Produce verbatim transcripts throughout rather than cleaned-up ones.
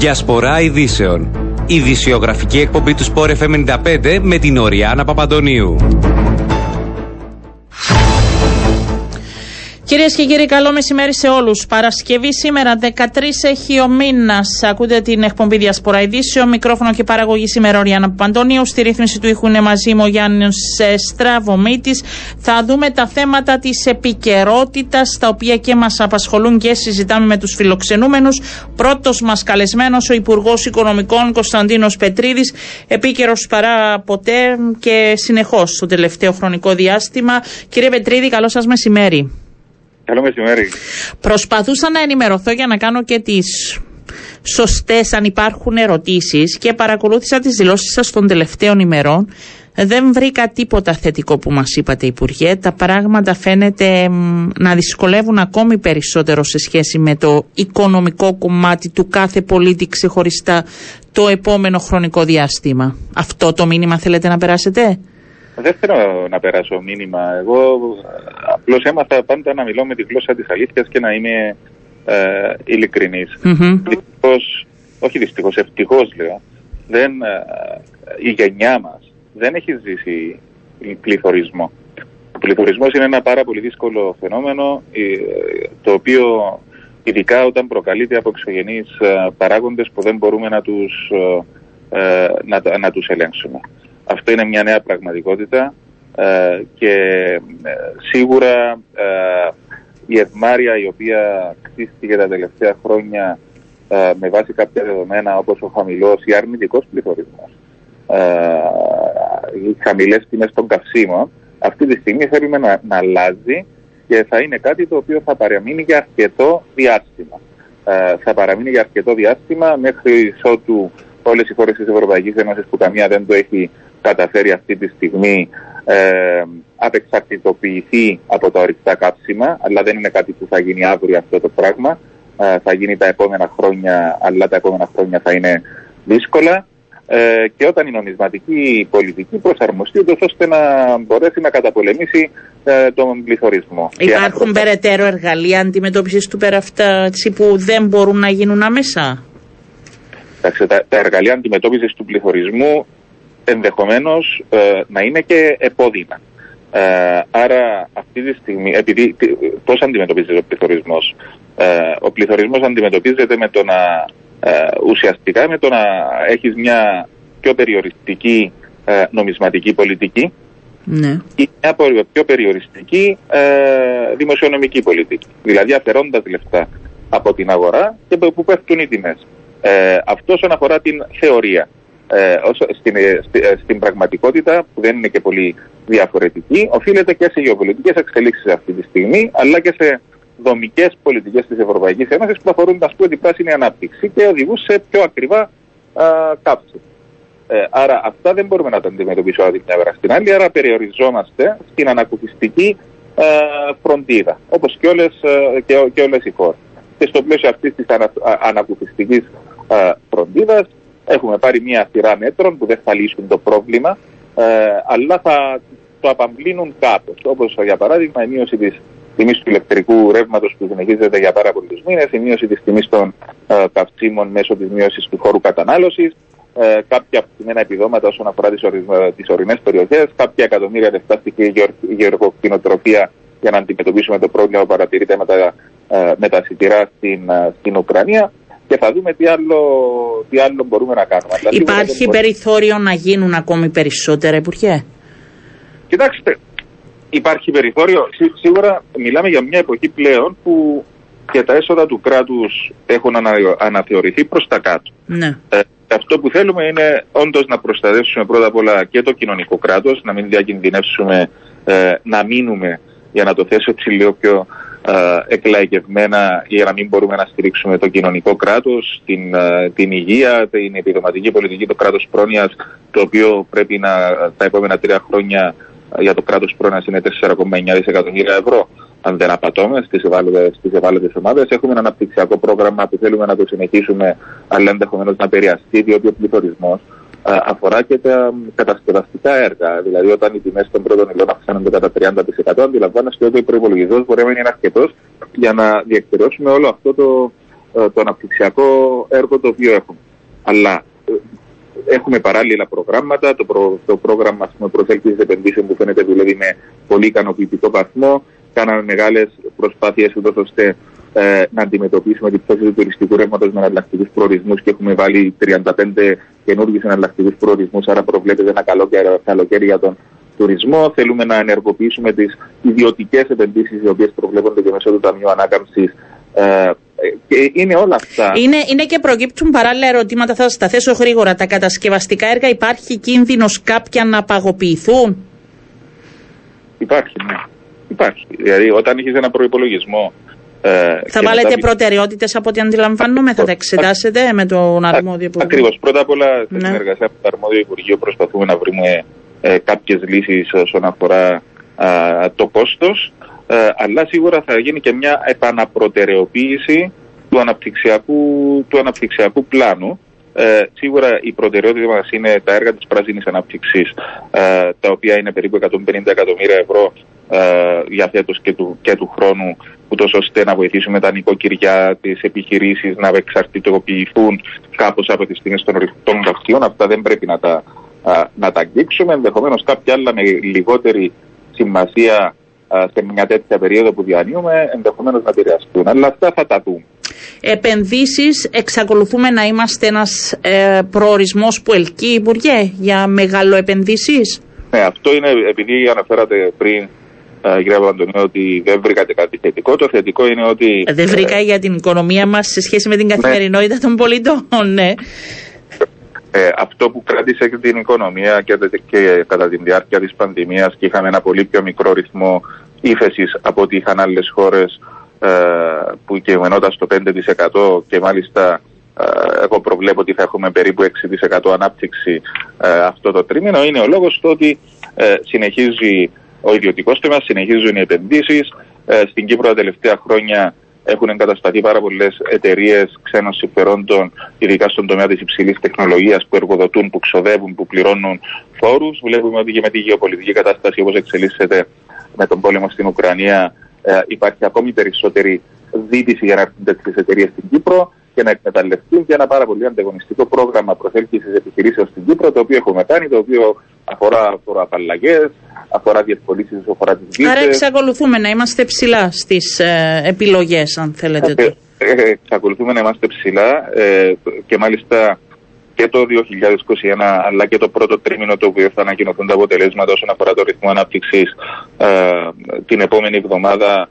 Διασπορά ειδήσεων. Ειδησιογραφική εκπομπή του SPOR εφ πενήντα πέντε με την Ριάννα Παντωνίου. Κυρίες και κύριοι, καλό μεσημέρι σε όλους. Παρασκευή σήμερα, δεκατρείς έχει ο μήνας. Ακούτε την εκπομπή Διασπορά Ειδήσεων. Μικρόφωνο και παραγωγή σήμερα ο Ριάννα Παντωνίου. Στη ρύθμιση του ήχου είναι μαζί μου ο Γιάννης Στραβομήτης. Θα δούμε τα θέματα της επικαιρότητας, τα οποία και μας απασχολούν και συζητάμε με τους φιλοξενούμενους. Πρώτος μας καλεσμένος, ο Υπουργός Οικονομικών Κωνσταντίνος Πετρίδης. Επίκαιρος παρά ποτέ και συνεχώς στο τελευταίο χρονικό διάστημα. Κύριε Πετρίδη, καλό σας μεσημέρι. Καλό μεσημέρι. Προσπαθούσα να ενημερωθώ για να κάνω και τις σωστές, αν υπάρχουν ερωτήσεις, και παρακολούθησα τις δηλώσεις σας των τελευταίων ημερών. Δεν βρήκα τίποτα θετικό που μας είπατε, Υπουργέ. Τα πράγματα φαίνεται μ, να δυσκολεύουν ακόμη περισσότερο σε σχέση με το οικονομικό κομμάτι του κάθε πολίτη ξεχωριστά το επόμενο χρονικό διάστημα. Αυτό το μήνυμα θέλετε να περάσετε? Δεν θέλω να περάσω μήνυμα. Εγώ απλώς έμαθα πάντα να μιλώ με τη γλώσσα της αλήθειας και να είμαι ε, ειλικρινής. Mm-hmm. Δυστυχώς, όχι δυστυχώς, ευτυχώς λέω, δεν, ε, η γενιά μας δεν έχει ζήσει πληθωρισμό. Ο πληθωρισμός είναι ένα πάρα πολύ δύσκολο φαινόμενο, ε, το οποίο ειδικά όταν προκαλείται από εξωγενείς ε, παράγοντες που δεν μπορούμε να τους, ε, να, να τους ελέγξουμε. Αυτό είναι μια νέα πραγματικότητα ε, και ε, σίγουρα ε, η ευμάρεια η οποία κτίστηκε τα τελευταία χρόνια ε, με βάση κάποια δεδομένα όπως ο χαμηλός ή αρνητικός πληθωρισμός, ε, οι χαμηλές τιμές των καυσίμων, αυτή τη στιγμή θέλουμε να, να αλλάζει και θα είναι κάτι το οποίο θα παραμείνει για αρκετό διάστημα. Ε, θα παραμείνει για αρκετό διάστημα μέχρι ότου όλες οι χώρες της Ευρωπαϊκής Ένωσης, που καμία δεν το έχει καταφέρει αυτή τη στιγμή, ε, απεξαρτητοποιηθεί από τα ορυκτά καύσιμα, αλλά δεν είναι κάτι που θα γίνει αύριο αυτό το πράγμα. Ε, θα γίνει τα επόμενα χρόνια, αλλά τα επόμενα χρόνια θα είναι δύσκολα. Ε, και όταν η νομισματική πολιτική προσαρμοστεί, ούτως ώστε να μπορέσει να καταπολεμήσει ε, τον πληθωρισμό. Υπάρχουν περαιτέρω εργαλεία αντιμετώπισης του περαυτάτσι που δεν μπορούν να γίνουν άμεσα? Τα, τα εργαλεία αντιμετώπισης του πληθωρισμού ενδεχομένως ε, να είναι και επώδυνα. Ε, άρα αυτή τη στιγμή, επειδή πώς αντιμετωπίζεται ο πληθωρισμός? Ε, ο πληθωρισμός αντιμετωπίζεται με το να, ε, ουσιαστικά με το να έχεις μια πιο περιοριστική ε, νομισματική πολιτική, ναι, ή μια πιο περιοριστική ε, δημοσιονομική πολιτική. Δηλαδή αφαιρώντας λεφτά από την αγορά και που πέφτουν οι τιμές. Ε, αυτό όσον αφορά την θεωρία. Ε, όσο, στην, ε, στην πραγματικότητα, που δεν είναι και πολύ διαφορετική, οφείλεται και σε γεωπολιτικές εξελίξεις αυτή τη στιγμή, αλλά και σε δομικές πολιτικές της Ευρωπαϊκής Ένωσης που αφορούν, ας πούμε, την πράσινη ανάπτυξη και οδηγούν σε πιο ακριβά καύση. Ε, άρα αυτά δεν μπορούμε να τα αντιμετωπίσουμε από την μια στην άλλη, άρα περιοριζόμαστε στην ανακουφιστική ε, φροντίδα, όπως και όλες, ε, και, και όλες οι χώρες. Και στο πλαίσιο αυτής της ανα, ανακουφιστικής ε, φροντίδας έχουμε πάρει μια σειρά μέτρων που δεν θα λύσουν το πρόβλημα, ε, αλλά θα το απαμπλύνουν κάπως. Όπως για παράδειγμα η μείωση της τιμής του ηλεκτρικού ρεύματος που συνεχίζεται για πάρα πολλούς μήνες, η μείωση της τιμής των ε, καυσίμων μέσω της μείωσης του χώρου κατανάλωσης, ε, κάποια αυξημένα επιδόματα όσον αφορά τις, ορι, τις ορεινές περιοχές, κάποια εκατομμύρια λεφτά στη γεωργοκτηνοτροφία για να αντιμετωπίσουμε το πρόβλημα που παρατηρείται με τα, ε, με τα σιτηρά στην, στην Ουκρανία. Και θα δούμε τι άλλο, τι άλλο μπορούμε να κάνουμε. Υπάρχει μπορούμε... περιθώριο να γίνουν ακόμη περισσότερα, Υπουργέ? Κοιτάξτε, υπάρχει περιθώριο. Σί, σίγουρα μιλάμε για μια εποχή πλέον που και τα έσοδα του κράτους έχουν ανα, αναθεωρηθεί προς τα κάτω. Ναι. Ε, αυτό που θέλουμε είναι όντως να προστατεύσουμε πρώτα απ' όλα και το κοινωνικό κράτος, να μην διακινδυνεύσουμε, ε, να μείνουμε, για να το θέσω ψηλό πιο εκλαϊκευμένα, για να μην μπορούμε να στηρίξουμε το κοινωνικό κράτος, την, την υγεία, την επιδοματική πολιτική, το κράτος πρόνοιας, το οποίο πρέπει να, τα επόμενα τρία χρόνια για το κράτος πρόνοιας είναι τέσσερα κόμμα εννιά δισεκατομμύρια ευρώ, αν δεν απατώμε, στις ευάλωτες, στις ευάλωτες ομάδες. Έχουμε ένα αναπτυξιακό πρόγραμμα που θέλουμε να το συνεχίσουμε, αλλά ενδεχομένως να επηρεαστεί, διότι ο πληθωρισμός αφορά και τα κατασκευαστικά έργα. Δηλαδή, όταν οι τιμές των πρώτων υλών αυξάνονται κατά τριάντα τοις εκατό, αντιλαμβάνεστε ότι ο προϋπολογισμός μπορεί να είναι αρκετός για να διεκπαιρεώσουμε όλο αυτό το, το αναπτυξιακό έργο το οποίο έχουμε. Αλλά έχουμε παράλληλα προγράμματα, το, προ, το πρόγραμμα προσέλκυσης επενδύσεων που φαίνεται δηλαδή με πολύ ικανοποιητικό βαθμό. Κάναμε μεγάλες προσπάθειες ούτως ώστε ε, να αντιμετωπίσουμε την πτώση του τουριστικού ρεύματος με εναλλακτικούς προορισμούς και έχουμε βάλει τριάντα πέντε καινούργιους εναλλακτικούς προορισμούς, άρα προβλέπεται ένα καλό καλοκαίρι για τον τουρισμό. Θέλουμε να ενεργοποιήσουμε τις ιδιωτικές επενδύσεις οι οποίες προβλέπονται και μέσω του Ταμείου Ανάκαμψης. Ε, και είναι όλα αυτά. Είναι, είναι και προκύπτουν παράλληλα ερωτήματα, θα σας τα θέσω γρήγορα. Τα κατασκευαστικά έργα, υπάρχει κίνδυνος κάποια να παγωποιηθούν? Υπάρχει, ναι. Υπάρχει. Δηλαδή, όταν έχεις ένα προϋπολογισμό. Ε, θα βάλετε τα... προτεραιότητες από ό,τι αντιλαμβάνομαι, θα τα εξετάσετε α... με τον αρμόδιο Υπουργείο. Ακριβώς. Πρώτα απ' όλα, στη ναι. συνεργασία με το αρμόδιο Υπουργείο, προσπαθούμε να βρούμε ε, κάποιες λύσεις όσον αφορά α, το κόστος. Ε, αλλά σίγουρα θα γίνει και μια επαναπροτεραιοποίηση του αναπτυξιακού, του αναπτυξιακού πλάνου. Ε, σίγουρα η προτεραιότητα μας είναι τα έργα της πράσινης ανάπτυξης, ε, τα οποία είναι περίπου εκατόν πενήντα εκατομμύρια ευρώ ε, για φέτος και του, και του χρόνου, ούτως ώστε να βοηθήσουμε τα νοικοκυριά, τις επιχειρήσεις να εξαρτητοποιηθούν κάπως από τις τιμές των ρηκτών καυσίμων. Αυτά δεν πρέπει να τα, α, να τα αγγίξουμε. Ενδεχομένως κάποια άλλα με λιγότερη σημασία σε μια τέτοια περίοδο που διανύουμε, ενδεχομένως να επηρεαστούν. Αλλά αυτά θα τα δούμε. Επενδύσεις, εξακολουθούμε να είμαστε ένας ε, προορισμός που ελκύει, Υπουργέ, για μεγαλοεπενδύσεις. Ναι, αυτό είναι, επειδή αναφέρατε πριν, ε, κύριε Παντωνίου, ότι δεν βρήκατε κάτι θετικό. Το θετικό είναι ότι... Ε, δεν βρήκα ε, για την οικονομία μας σε σχέση με την καθημερινότητα ναι. των πολιτών, ναι. Ε, αυτό που κράτησε την οικονομία και, και κατά τη διάρκεια της πανδημίας και είχαμε ένα πολύ πιο μικρό ρυθμό ύφεσης από ό,τι είχαν άλλες χώρες ε, που κειμενόταν στο πέντε τοις εκατό και μάλιστα ε, εγώ προβλέπω ότι θα έχουμε περίπου έξι τοις εκατό ανάπτυξη ε, αυτό το τρίμηνο, είναι ο λόγος του ότι ε, συνεχίζει ο ιδιωτικός τομέας, συνεχίζουν οι επενδύσεις. Ε, στην Κύπρο τα τελευταία χρόνια έχουν εγκατασταθεί πάρα πολλές εταιρείες ξένων συμφερόντων, ειδικά στον τομέα της υψηλής τεχνολογίας, που εργοδοτούν, που ξοδεύουν, που πληρώνουν φόρους. Βλέπουμε ότι και με τη γεωπολιτική κατάσταση, όπως εξελίσσεται με τον πόλεμο στην Ουκρανία, ε, υπάρχει ακόμη περισσότερη ζήτηση για να έρθουν τέτοιες εταιρείες στην Κύπρο και να εκμεταλλευτούν και ένα πάρα πολύ ανταγωνιστικό πρόγραμμα προσέλκυσης επιχειρήσεων στην Κύπρο, το οποίο έχουμε κάνει, το οποίο αφορά φοροαπαλλαγές, αφορά διευκολύνσεις, αφορά τις λύσεις. Άρα εξακολουθούμε να είμαστε ψηλά στις ε, επιλογές, αν θέλετε. Ε, ε, εξακολουθούμε να είμαστε ψηλά ε, και μάλιστα και το δύο χιλιάδες είκοσι ένα αλλά και το πρώτο τρίμηνο, το οποίο θα ανακοινωθούν τα αποτελέσματα όσον αφορά το ρυθμό ανάπτυξης ε, την επόμενη εβδομάδα,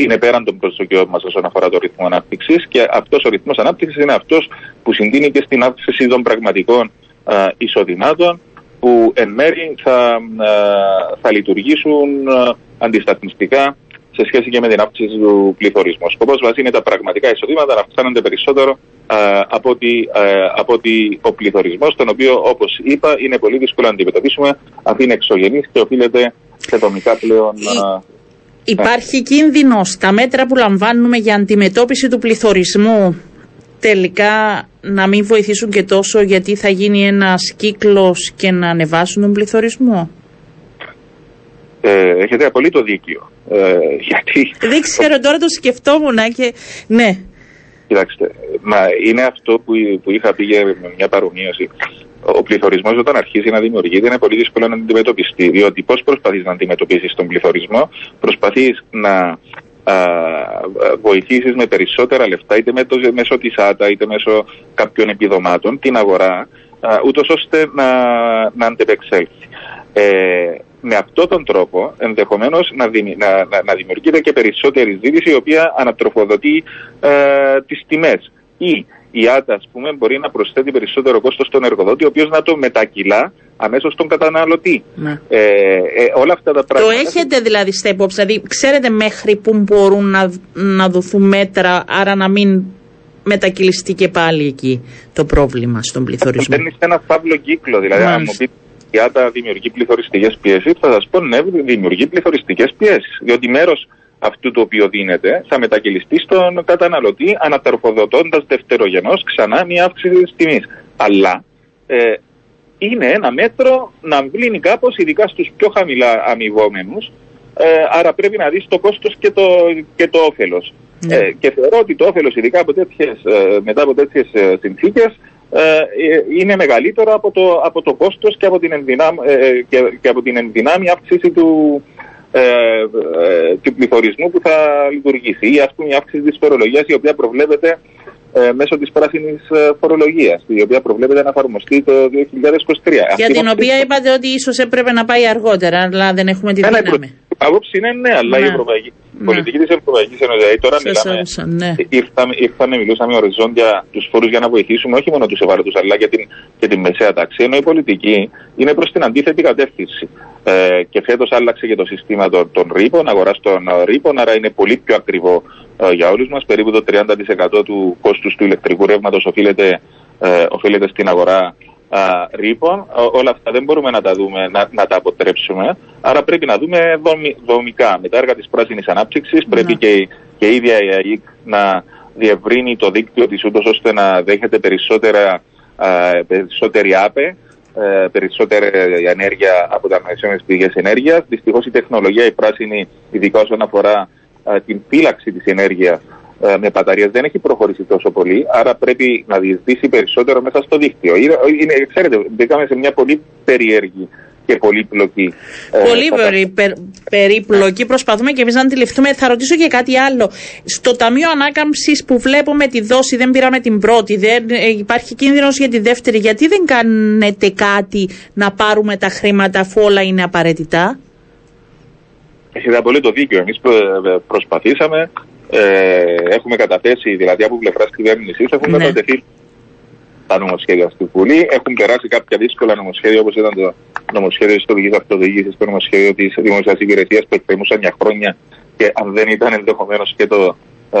είναι πέραν των προσδοκιών μας όσον αφορά το ρυθμό ανάπτυξης, και αυτός ο ρυθμός ανάπτυξης είναι αυτός που συνδύνει και στην αύξηση των πραγματικών α, εισοδημάτων, που εν μέρει θα, α, θα λειτουργήσουν α, αντισταθμιστικά σε σχέση και με την αύξηση του πληθωρισμού. Σκοπός μας είναι τα πραγματικά εισοδήματα να αυξάνονται περισσότερο α, από, ότι, α, από ότι ο πληθωρισμός, τον οποίο, όπως είπα, είναι πολύ δύσκολο να αντιμετωπίσουμε, αυτή είναι εξωγενής και οφείλεται σε δομικά πλέον... Α, Υπάρχει ναι. κίνδυνος τα μέτρα που λαμβάνουμε για αντιμετώπιση του πληθωρισμού τελικά να μην βοηθήσουν και τόσο, γιατί θα γίνει ένας κύκλος και να ανεβάσουν τον πληθωρισμό? Ε, έχετε απολύτως δίκιο. Ε, γιατί... Δεν ξέρω, τώρα το σκεφτόμουν και ναι. Κοιτάξτε, μα είναι αυτό που, που είχα πει για μια παρομοίωση. Ο πληθωρισμός, όταν αρχίζει να δημιουργείται, είναι πολύ δύσκολο να αντιμετωπιστεί. Διότι πώς προσπαθείς να αντιμετωπίσεις τον πληθωρισμό? Προσπαθείς να α, βοηθήσεις με περισσότερα λεφτά, είτε με το, μέσω της ΑΤΑ, είτε μέσω κάποιων επιδομάτων, την αγορά, α, ούτως ώστε να, να αντεπεξέλθει. Ε, με αυτόν τον τρόπο, ενδεχομένως, να, δημι, να, να, να δημιουργείται και περισσότερη ζήτηση, η οποία ανατροφοδοτεί α, τις τιμές. Ή η ΑΤΑ, ας πούμε, μπορεί να προσθέτει περισσότερο κόστος στον εργοδότη, ο οποίος να το μετακυλά αμέσως στον καταναλωτή. Ναι. Ε, ε, όλα αυτά τα πράγματα... Το έχετε δηλαδή στα υπόψη, δηλαδή ξέρετε μέχρι που μπορούν να, να δοθούν μέτρα, άρα να μην μετακυλιστεί και πάλι εκεί το πρόβλημα στον πληθωρισμό? Δεν είναι ένα φαύλο κύκλο, δηλαδή αν μου πείτε η ΑΤΑ δημιουργεί πληθωριστικές πιέσεις, θα σας πω ναι, δημιουργεί πληθωριστικές πιέσεις, διότι μέρος αυτού το οποίο δίνεται θα μετακυλιστεί στον καταναλωτή, ανατροφοδοτώντας δευτερογενώς ξανά μια αύξηση της τιμής. Αλλά ε, είναι ένα μέτρο να βλύνει κάπως, ειδικά στους πιο χαμηλά αμοιβόμενους, ε, άρα πρέπει να δεις το κόστος και το, και το όφελος. Ναι. Ε, και θεωρώ ότι το όφελος, ειδικά από τέτοιες, μετά από τέτοιες συνθήκες, είναι μεγαλύτερο από το, από το κόστος και από την ενδυνάμει, και, και από την ενδυνάμει αύξηση του, ε, ε, του πληθωρισμού που θα λειτουργήσει, ή ας πούμε η αύξηση της φορολογίας η οποία προβλέπεται ε, μέσω της πράσινης φορολογίας, η οποία προβλέπεται να εφαρμοστεί το δύο χιλιάδες είκοσι τρία. Για αυτή την οποία θα... είπατε ότι ίσως έπρεπε να πάει αργότερα, αλλά δεν έχουμε τη δύναμη. Προ... Απόψη είναι ναι, αλλά ναι. η Ευρωπαϊκή ναι. πολιτική της Ευρωπαϊκής Ένωσης, δηλαδή, τώρα μιλάμε, άμεσα, ναι. ήρθαμε, ήρθαμε, μιλούσαμε οριζόντια τους φόρους για να βοηθήσουμε όχι μόνο τους ευάλωτους, αλλά και την, και την μεσαία τάξη, ενώ η πολιτική είναι προς την αντίθετη κατεύθυνση. Ε, και φέτος άλλαξε και το σύστημα των, των ρήπων, αγοράς των ρήπων, άρα είναι πολύ πιο ακριβό ε, για όλους μας. Περίπου το τριάντα τοις εκατό του κόστους του ηλεκτρικού ρεύματος οφείλεται, ε, οφείλεται στην αγορά Uh, ρήπων. Όλα αυτά δεν μπορούμε να τα δούμε, να, να τα αποτρέψουμε. Άρα πρέπει να δούμε δομη, δομικά. Με τα έργα της πράσινης ανάπτυξης, πρέπει και, και η ίδια η ΑΕΚ να διευρύνει το δίκτυο της, ούτως ώστε να δέχεται περισσότερα, uh, περισσότερη ΑΠΕ, uh, περισσότερη ενέργεια από τα ανανεώσιμες πηγές ενέργειας. Δυστυχώς η τεχνολογία, η πράσινη, ειδικά όσον αφορά uh, την φύλαξη της ενέργειας με μπαταρίες, δεν έχει προχωρήσει τόσο πολύ, άρα πρέπει να διεισδύσει περισσότερο μέσα στο δίκτυο. Είναι, ξέρετε, μπήκαμε σε μια πολύ περίεργη και πολύπλοκη. Πολύ ε, περί, πε, περίπλοκη. Προσπαθούμε και εμείς να αντιληφθούμε. Θα ρωτήσω και κάτι άλλο. Στο Ταμείο Ανάκαμψης που βλέπουμε τη δόση, δεν πήραμε την πρώτη, δεν υπάρχει κίνδυνος για τη δεύτερη. Γιατί δεν κάνετε κάτι να πάρουμε τα χρήματα, αφού όλα είναι απαραίτητα? Έχετε απολύτως δίκιο. Εμείς προσπαθήσαμε. Ε, έχουμε καταθέσει, δηλαδή από πλευράς κυβέρνησης, έχουν ναι. κατατεθεί τα νομοσχέδια στη Βουλή. Έχουν περάσει κάποια δύσκολα νομοσχέδια, όπως ήταν το νομοσχέδιο της τοπικής αυτοδιοίκησης, το νομοσχέδιο της δημόσιας υπηρεσίας που εκτιμούσαν για χρόνια, και αν δεν ήταν ενδεχομένως και το, ε,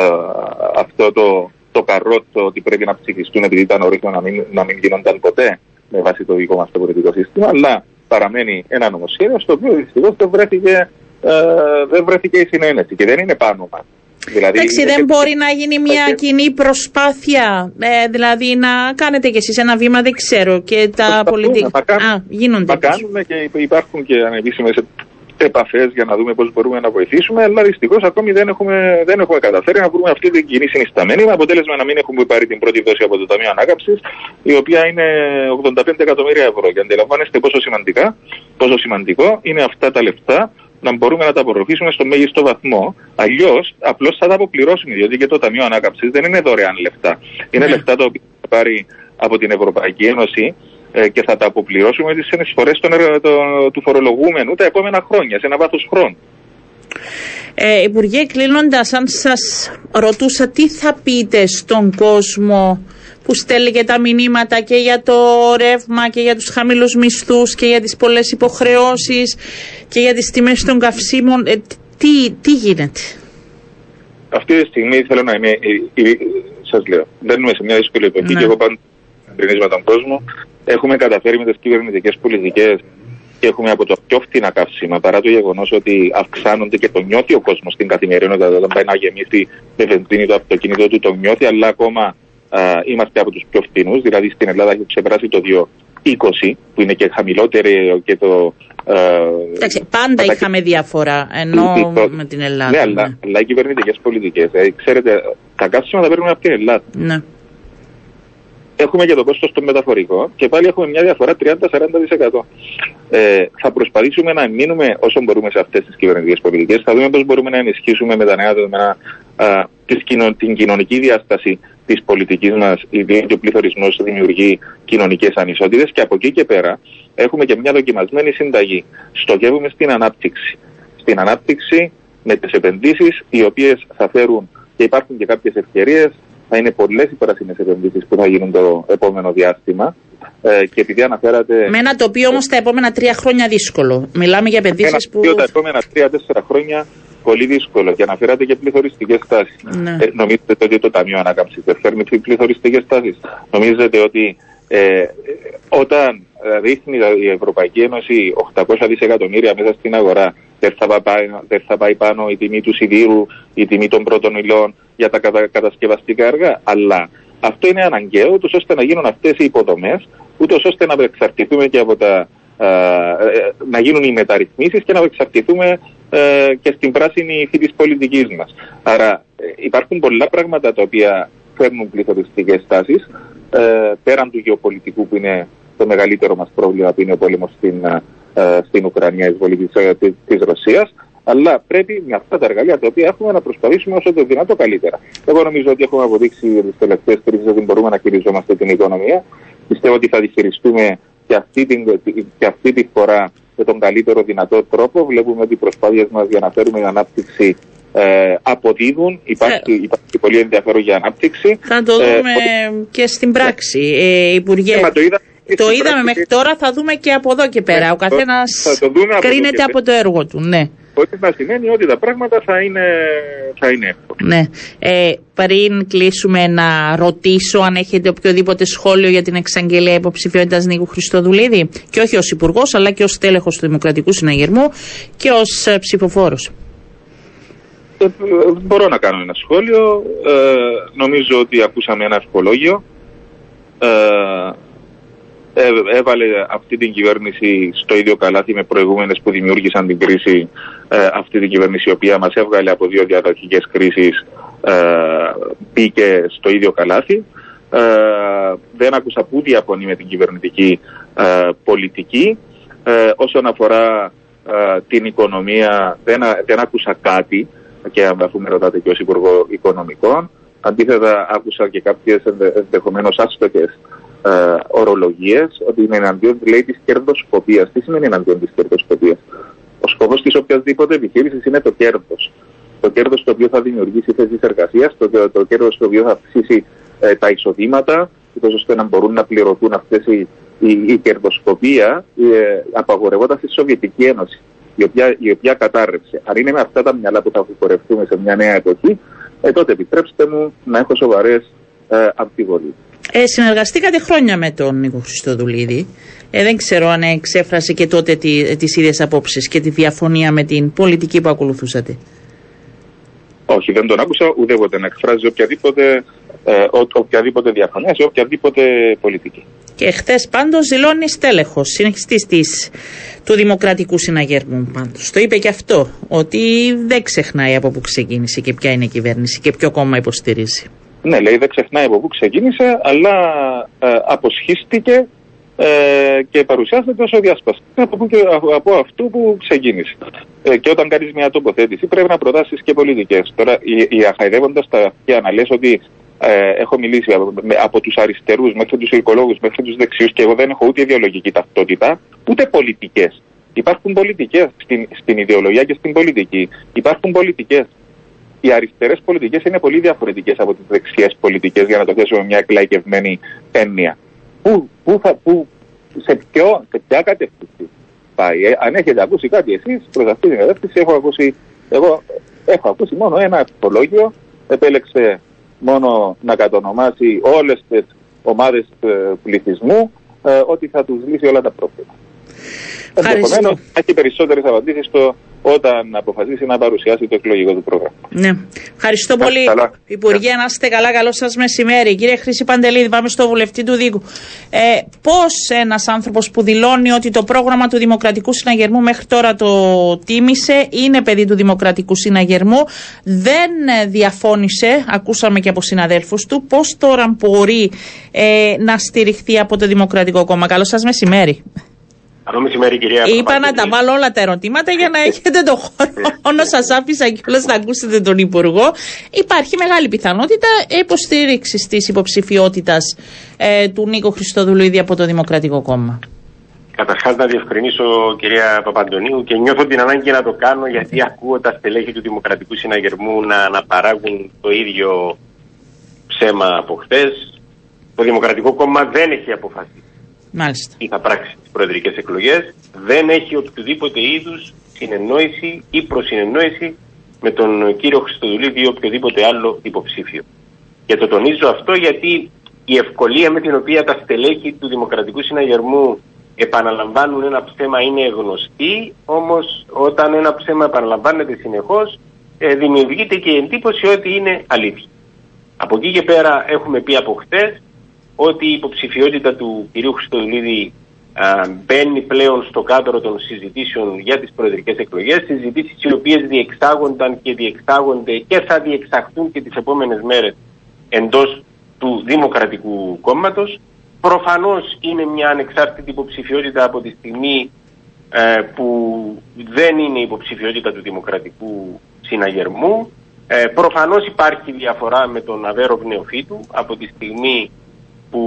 αυτό το, το καρότο ότι πρέπει να ψηφιστούν, επειδή ήταν ορίκιο να μην, να μην γινόταν ποτέ με βάση το δικό μας το πολιτικό σύστημα, αλλά παραμένει ένα νομοσχέδιο στο οποίο δυστυχώς δεν βρέθηκε, ε, δεν βρέθηκε η συνένεση και δεν είναι πάνω μας. Δηλαδή, εντάξει, δεν μπορεί και... να γίνει μια και... κοινή προσπάθεια, ε, δηλαδή να κάνετε κι εσείς ένα βήμα, δεν ξέρω, και τα πολιτικά. Α, γίνονται. Θα κάνουμε και υπάρχουν και ανεπίσημες επαφές για να δούμε πώς μπορούμε να βοηθήσουμε, αλλά δυστυχώς ακόμη δεν έχουμε, δεν έχουμε καταφέρει να βρούμε αυτή την κοινή συνισταμένη, με αποτέλεσμα να μην έχουμε πάρει την πρώτη δόση από το Ταμείο Ανάκαμψης, η οποία είναι ογδόντα πέντε εκατομμύρια ευρώ. Και αντιλαμβάνεστε πόσο, σημαντικά, πόσο σημαντικό είναι αυτά τα λεφτά να μπορούμε να τα απορροφήσουμε στο μέγιστο βαθμό. Αλλιώς, απλώς θα τα αποπληρώσουμε, διότι και το Ταμείο Ανάκαμψης δεν είναι δωρεάν λεφτά. Είναι ναι. λεφτά τα οποία θα πάρει από την Ευρωπαϊκή Ένωση ε, και θα τα αποπληρώσουμε τις συνεισφορές των, το, του φορολογούμενου τα επόμενα χρόνια, σε ένα βάθος χρόνου. Ε, Υπουργέ, κλείνοντας, αν σας ρωτούσα τι θα πείτε στον κόσμο που στέλνει και τα μηνύματα και για το ρεύμα και για τους χαμηλούς μισθούς και για τις πολλές υποχρεώσεις και για τις τιμές των καυσίμων, ε, τι, τι γίνεται? Αυτή τη στιγμή θέλω να είμαι, ε, ε, σας λέω, μπαίνουμε σε μια δύσκολη εποχή ναι. και εγώ πάντα εμπρινίζω με τον κόσμο. Έχουμε καταφέρει με τις κυβερνητικές πολιτικές και έχουμε από το πιο φτηνά καύσιμα, παρά το γεγονός ότι αυξάνονται, και το νιώθει ο κόσμος στην καθημερινότητα, όταν πάει να γεμίσει με βενζίνη το αυτοκίνητο του, το νιώθει, αλλά ακόμα Uh, είμαστε από τους πιο φτηνούς, δηλαδή στην Ελλάδα έχει ξεπεράσει το δύο είκοσι, που είναι και χαμηλότερο και το... Εντάξει, uh, πάντα κατά... είχαμε διαφορά, ενώ το... με την Ελλάδα. Ναι, αλλά, ναι. αλλά οι κυβερνητικές πολιτικές, ε, ξέρετε, τα καύσιμα τα παίρνουμε από την Ελλάδα. Ναι. Έχουμε και το κόστος των μεταφορικών και πάλι έχουμε μια διαφορά τριάντα με σαράντα τοις εκατό. Ε, θα προσπαθήσουμε να μείνουμε όσο μπορούμε σε αυτές τις κυβερνητικές πολιτικές. Θα δούμε πώς μπορούμε να ενισχύσουμε με τα νέα δεδομένα α, της κοινο, την κοινωνική διάσταση της πολιτικής μας, διότι ο πληθωρισμός δημιουργεί κοινωνικές ανισότητες, και από εκεί και πέρα έχουμε και μια δοκιμασμένη συνταγή. Στοχεύουμε στην ανάπτυξη. Στην ανάπτυξη με τις επενδύσεις, οι οποίες θα φέρουν, και υπάρχουν και κάποιες ευκαιρίες. Θα είναι πολλές οι πράσινες επενδύσεις που θα γίνουν το επόμενο διάστημα. Ε, και επειδή αναφέρατε... Με ένα τοπίο όμως τα επόμενα τρία χρόνια δύσκολο. Μιλάμε για επενδύσεις που... Τα επόμενα τρία-τέσσερα χρόνια πολύ δύσκολο. Και αναφέρατε και πληθωριστικές τάσεις. Ναι. Ε, νομίζετε ότι το Ταμείο Ανάκαμψης δεν φέρνει πληθωριστικές τάσεις? Νομίζετε ότι ε, όταν ρίχνει η Ευρωπαϊκή Ένωση οκτακόσια δισεκατομμύρια μέσα στην αγορά, δεν θα, θα πάει πάνω η τιμή του σιδήρου, η τιμή των πρώτων υλών για τα κατασκευαστικά έργα? Αλλά αυτό είναι αναγκαίο, ούτως ώστε να γίνουν αυτές οι υποδομές, ούτως ώστε να εξαρτηθούμε και από τα ε, να γίνουν οι μεταρρυθμίσεις και να εξαρτηθούμε ε, και στην πράσινη φύση της πολιτικής μας. Άρα ε, υπάρχουν πολλά πράγματα τα οποία φέρνουν πληθωριστικές τάσεις, ε, πέραν του γεωπολιτικού που είναι το μεγαλύτερο μας πρόβλημα, που είναι ο πόλεμος στην, ε, στην Ουκρανία, η εισβολή της, της Ρωσίας. Αλλά πρέπει με αυτά τα εργαλεία τα οποία έχουμε να προσπαθήσουμε όσο το δυνατό καλύτερα. Εγώ νομίζω ότι έχουμε αποδείξει τις τελευταίες κρίσεις ότι μπορούμε να χειριζόμαστε την οικονομία. Πιστεύω ότι θα τη χειριστούμε και αυτή, την, και αυτή τη φορά με τον καλύτερο δυνατό τρόπο. Βλέπουμε ότι οι προσπάθειες μας για να φέρουμε την ανάπτυξη ε, αποδίδουν. Υπάρχει, υπάρχει πολύ ενδιαφέρον για ανάπτυξη. Θα το δούμε ε, και στην πράξη, ε, Υπουργέ. Το, είδα, το είδαμε πράξη. Μέχρι τώρα, θα δούμε και από εδώ και πέρα. Ε, Ο καθένας κρίνεται από, από το έργο του, ναι. Ότι θα σημαίνει ότι τα πράγματα θα είναι, θα είναι εύκολα. Ναι. Ε, πριν κλείσουμε, να ρωτήσω αν έχετε οποιοδήποτε σχόλιο για την εξαγγελία υποψηφιότητας Νίκου Χριστοδουλίδη, και όχι ως υπουργός, αλλά και ως τέλεχος του Δημοκρατικού Συναγερμού και ως ε, ψηφοφόρος. Ε, μπορώ να κάνω ένα σχόλιο. Ε, νομίζω ότι ακούσαμε ένα ευχολόγιο. Ε, Ε, έβαλε αυτή την κυβέρνηση στο ίδιο καλάθι με προηγούμενες που δημιούργησαν την κρίση, ε, αυτή την κυβέρνηση η οποία μας έβγαλε από δύο διαδοχικές κρίσεις, ε, πήκε στο ίδιο καλάθι. Ε, δεν άκουσα που διαφωνεί με την κυβερνητική ε, πολιτική. Ε, όσον αφορά ε, την οικονομία, δεν, δεν άκουσα κάτι, και αφού με ρωτάτε και ως Υπουργό Οικονομικών. Αντίθετα, άκουσα και κάποιες ενδεχομένως άστοχες Ε, ορολογίες, ότι είναι εναντίον, λέει, της κερδοσκοπίας. Τι σημαίνει εναντίον της κερδοσκοπίας? Ο σκοπός της οποιασδήποτε επιχείρησης είναι το κέρδος. Το κέρδος το οποίο θα δημιουργήσει θέσεις εργασίας, το, το κέρδος το οποίο θα αυξήσει ε, τα εισοδήματα, ώστε να μπορούν να πληρωθούν αυτές οι, η, η κερδοσκοπία, ε, απαγορευόταν στη Σοβιετική Ένωση, η οποία, η οποία κατάρρευσε. Αν είναι με αυτά τα μυαλά που θα αποκορευτούμε σε μια νέα εποχή, ε, τότε επιτρέψτε μου να έχω σοβαρές ε, αμφιβολίες. Ε, συνεργαστήκατε χρόνια με τον Νίκο Χριστοδουλίδη. Ε, δεν ξέρω αν εξέφρασε και τότε τι, τις ίδιες απόψεις και τη διαφωνία με την πολιτική που ακολουθούσατε. Όχι, δεν τον άκουσα ουδέποτε να εκφράζει οποιαδήποτε, ε, οποιαδήποτε διαφωνία σε οποιαδήποτε πολιτική. Και χτες πάντως δηλώνεις τέλεχος, συνεχιστής της, του Δημοκρατικού Συναγερμού πάντως. Το είπε και αυτό, ότι δεν ξεχνάει από πού ξεκίνησε και ποια είναι η κυβέρνηση και ποιο κόμμα υποστηρίζει. Ναι, λέει, δεν ξεχνάει από πού ξεκίνησε, αλλά ε, αποσχίστηκε ε, και παρουσιάστηκε όσο διάσπαση από, από αυτού που ξεκίνησε. Ε, και όταν κάνεις μια τοποθέτηση πρέπει να προτάσεις και πολιτικές. Τώρα, η, η αχαϊδεύοντας τα αυτιά να λες ότι ε, έχω μιλήσει από, με, από τους αριστερούς μέχρι τους οικολόγους μέχρι τους δεξιούς και εγώ δεν έχω ούτε ιδεολογική ταυτότητα, ούτε πολιτικές. Υπάρχουν πολιτικές στην, στην ιδεολογία και στην πολιτική. Υπάρχουν πολιτικές. Οι αριστερές πολιτικές είναι πολύ διαφορετικές από τις δεξιές πολιτικές, για να το θέσουμε μια εκλαϊκευμένη έννοια. Πού, πού θα, πού, σε, ποιο, σε ποια κατεύθυνση πάει. Ε, αν έχετε ακούσει κάτι εσείς προς αυτή την κατεύθυνση, έχω ακούσει, εγώ έχω ακούσει μόνο ένα ευχολόγιο. Επέλεξε μόνο να κατονομάσει όλες τις ομάδες πληθυσμού, ε, ότι θα τους λύσει όλα τα πρόβλημα. Ενδεχομένως έχει περισσότερες απαντήσεις στο όταν αποφασίσει να παρουσιάσει το εκλογικό του πρόγραμμα. Ναι. Ευχαριστώ πολύ, Υπουργέ. Να είστε καλά. Καλό σας μεσημέρι. Κύριε Χρήση Παντελίδη, πάμε στο βουλευτή του Δίκου. Ε, πώς ένας άνθρωπος που δηλώνει ότι το πρόγραμμα του Δημοκρατικού Συναγερμού μέχρι τώρα το τίμησε, είναι παιδί του Δημοκρατικού Συναγερμού, δεν διαφώνησε, ακούσαμε και από συναδέλφους του, πώς τώρα μπορεί ε, να στηριχθεί από το Δημοκρατικό Κόμμα? Καλό σας μεσημέρι. Μεσημέρι, κυρία. Είπα να τα βάλω όλα τα ερωτήματα για να έχετε το χρόνο. Σας άφησα κιόλας να ακούσετε τον Υπουργό. Υπάρχει μεγάλη πιθανότητα υποστήριξης της υποψηφιότητας ε, του Νίκο Χριστοδουλίδη από το Δημοκρατικό Κόμμα. Καταρχάς να διευκρινίσω, κυρία Παπαντωνίου, και νιώθω την ανάγκη να το κάνω, γιατί ακούω τα στελέχη του Δημοκρατικού Συναγερμού να αναπαράγουν το ίδιο ψέμα από χθες. Το Δημοκρατικό Κόμμα δεν έχει αποφασίσει. Μάλιστα. Ή θα πράξει τις προεδρικές εκλογές. Δεν έχει οποιοδήποτε είδους συνεννόηση ή προσυνεννόηση με τον κύριο Χριστοδουλίδη ή οποιοδήποτε άλλο υποψήφιο. Και το τονίζω αυτό γιατί η ευκολία με την οποία τα στελέχη του Δημοκρατικού Συναγερμού επαναλαμβάνουν ένα ψέμα είναι γνωστή, όμως όταν ένα ψέμα επαναλαμβάνεται συνεχώς, ε, δημιουργείται και η εντύπωση ότι είναι αλήθεια. Από εκεί και πέρα έχουμε πει από χτες ότι η υποψηφιότητα του κυρίου Χριστοδουλίδη μπαίνει πλέον στο κάδρο των συζητήσεων για τις προεδρικές εκλογές, συζητήσεις οι οποίες διεξάγονταν και διεξάγονται και θα διεξαχθούν και τις επόμενες μέρες εντός του Δημοκρατικού Κόμματος. Προφανώς είναι μια ανεξάρτητη υποψηφιότητα από τη στιγμή ε, που δεν είναι υποψηφιότητα του Δημοκρατικού Συναγερμού. Ε, προφανώς υπάρχει διαφορά με τον Αβέρωφ Νεοφύτου από τη στιγμή που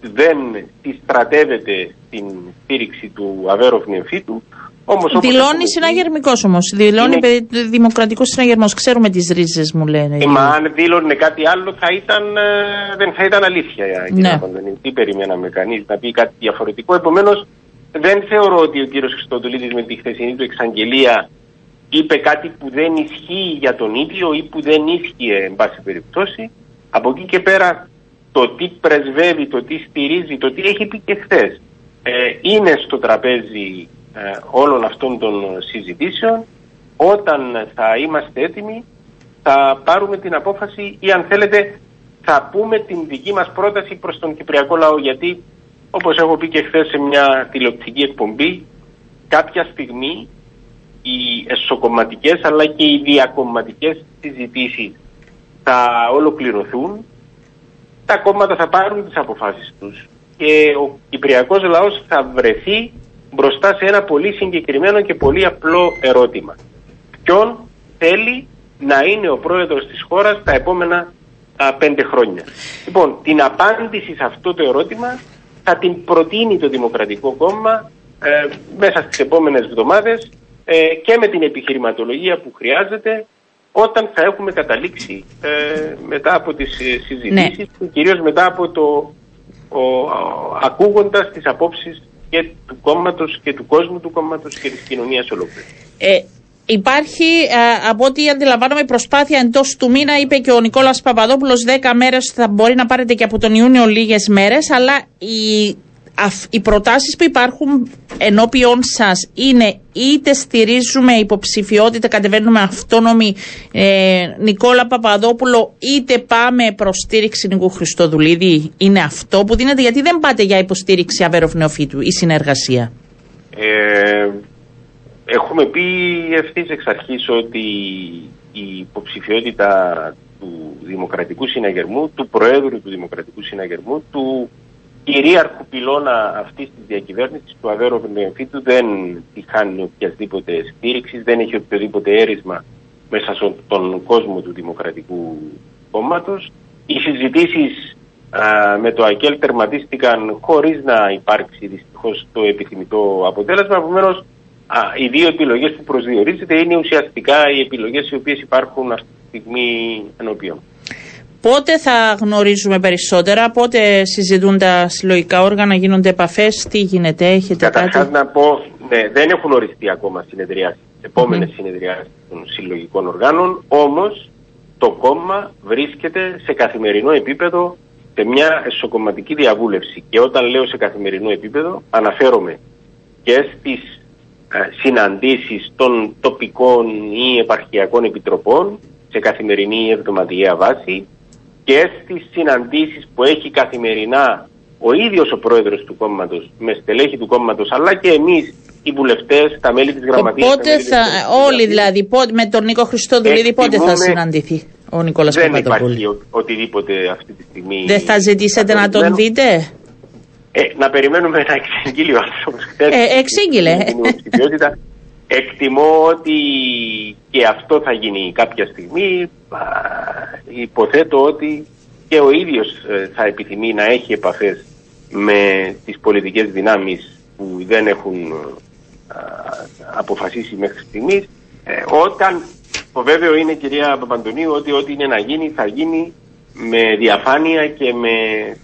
δεν τη στρατεύεται την στήριξη του Αβέρωφ Νεοφύτου. Δηλώνει συναγερμικός όμως, δηλώνει είναι... δημοκρατικός συναγερμός. Ξέρουμε τις ρίζες, μου λένε. Ε, μα αν δήλωνε κάτι άλλο θα ήταν, ε, δεν θα ήταν αλήθεια. Ναι. Τι περιμέναμε κανείς να πει κάτι διαφορετικό. Επομένως δεν θεωρώ ότι ο κύριος Χριστοδουλίδης με τη χθεσινή του εξαγγελία είπε κάτι που δεν ισχύει για τον ίδιο ή που δεν ίσχυε εν πάση περιπτώσει. Από εκεί και πέρα το τι πρεσβεύει, το τι στηρίζει, το τι έχει πει και χθες, ε, είναι στο τραπέζι όλων αυτών των συζητήσεων. Όταν θα είμαστε έτοιμοι θα πάρουμε την απόφαση ή αν θέλετε θα πούμε την δική μας πρόταση προς τον κυπριακό λαό, γιατί όπως έχω πει και χθες σε μια τηλεοπτική εκπομπή, κάποια στιγμή οι εσωκομματικές αλλά και οι διακομματικές συζητήσεις θα ολοκληρωθούν, τα κόμματα θα πάρουν τις αποφάσεις τους και ο κυπριακός λαός θα βρεθεί μπροστά σε ένα πολύ συγκεκριμένο και πολύ απλό ερώτημα. Ποιον θέλει να είναι ο πρόεδρος της χώρας τα επόμενα α, πέντε χρόνια. Λοιπόν, την απάντηση σε αυτό το ερώτημα θα την προτείνει το Δημοκρατικό Κόμμα ε, μέσα στις επόμενες εβδομάδες ε, και με την επιχειρηματολογία που χρειάζεται όταν θα έχουμε καταλήξει ε, μετά από τις συζητήσεις, ναι. Κυρίως μετά από το ο, ο, ακούγοντας τις απόψεις και του κόμματος και του κόσμου του κόμματος και της κοινωνίας ολόκληρης. Ε, υπάρχει, α, από ό,τι αντιλαμβάνομαι, προσπάθεια εντός του μήνα, είπε και ο Νικόλας Παπαδόπουλος, δέκα μέρες θα μπορεί να πάρετε και από τον Ιούνιο λίγες μέρες, αλλά οι, α, οι προτάσεις που υπάρχουν ενώπιον σας είναι είτε στηρίζουμε υποψηφιότητα, κατεβαίνουμε αυτόνομοι ε, Νικόλα Παπαδόπουλο, είτε πάμε προς στήριξη Νικού Χριστοδουλίδη. Είναι αυτό που δίνεται, γιατί δεν πάτε για υποστήριξη Αβέρωφ Νεοφύτου ή συνεργασία. Ε, έχουμε πει ευθύς εξ αρχής ότι η υποψηφιότητα του Δημοκρατικού Συναγερμού, του Προέδρου του Δημοκρατικού Συναγερμού, του κυρίαρχου πυλώνα αυτής της διακυβέρνησης, του Αβέρωφ Νεοφύτου, δεν τη χάνει οποιασδήποτε στήριξη, δεν έχει οποιοδήποτε αίρισμα μέσα στον κόσμο του Δημοκρατικού Κόμματος. Οι συζητήσεις α, με το ΑΚΕΛ τερματίστηκαν χωρίς να υπάρξει δυστυχώς το επιθυμητό αποτέλεσμα. Επομένως, οι δύο επιλογές που προσδιορίζεται είναι ουσιαστικά οι επιλογές οι οποίες υπάρχουν αυτή τη στιγμή ενώπιον. Πότε θα γνωρίζουμε περισσότερα, πότε συζητούν τα συλλογικά όργανα, γίνονται επαφές, τι γίνεται, έχετε κάτι? Καταρχάς να πω, ναι, δεν έχουν οριστεί ακόμα συνεδριάσεις, επόμενες mm. συνεδριάσεις των συλλογικών οργάνων, όμως το κόμμα βρίσκεται σε καθημερινό επίπεδο σε μια εσωκομματική διαβούλευση. Και όταν λέω σε καθημερινό επίπεδο, αναφέρομαι και στις συναντήσεις των τοπικών ή επαρχιακών επιτροπών σε καθημερινή εβδομαδιαία βάση, και στις συναντήσεις που έχει καθημερινά ο ίδιος ο πρόεδρος του κόμματος με στελέχη του κόμματος, αλλά και εμείς οι βουλευτές, τα μέλη της γραμματείας. Πότε μέλη θα, της όλοι δηλαδή, πότε, με τον Νίκο Χριστοδουλίδη, πότε θα συναντηθεί ο Νικόλας Παπαδόπουλος? Δεν υπάρχει ο, οτιδήποτε αυτή τη στιγμή. Δεν θα ζητήσετε να τον δείτε? Ε, να περιμένουμε να εξεγγείλει ο άνθρωπος. Ε, εξήγηλε. Εκτιμώ ότι και αυτό θα γίνει κάποια στιγμή. Υποθέτω ότι και ο ίδιος θα επιθυμεί να έχει επαφές με τις πολιτικές δυνάμεις που δεν έχουν αποφασίσει μέχρι στιγμής. Όταν, το βέβαιο είναι, κυρία Παπαντωνίου, ότι ό,τι είναι να γίνει θα γίνει με διαφάνεια και με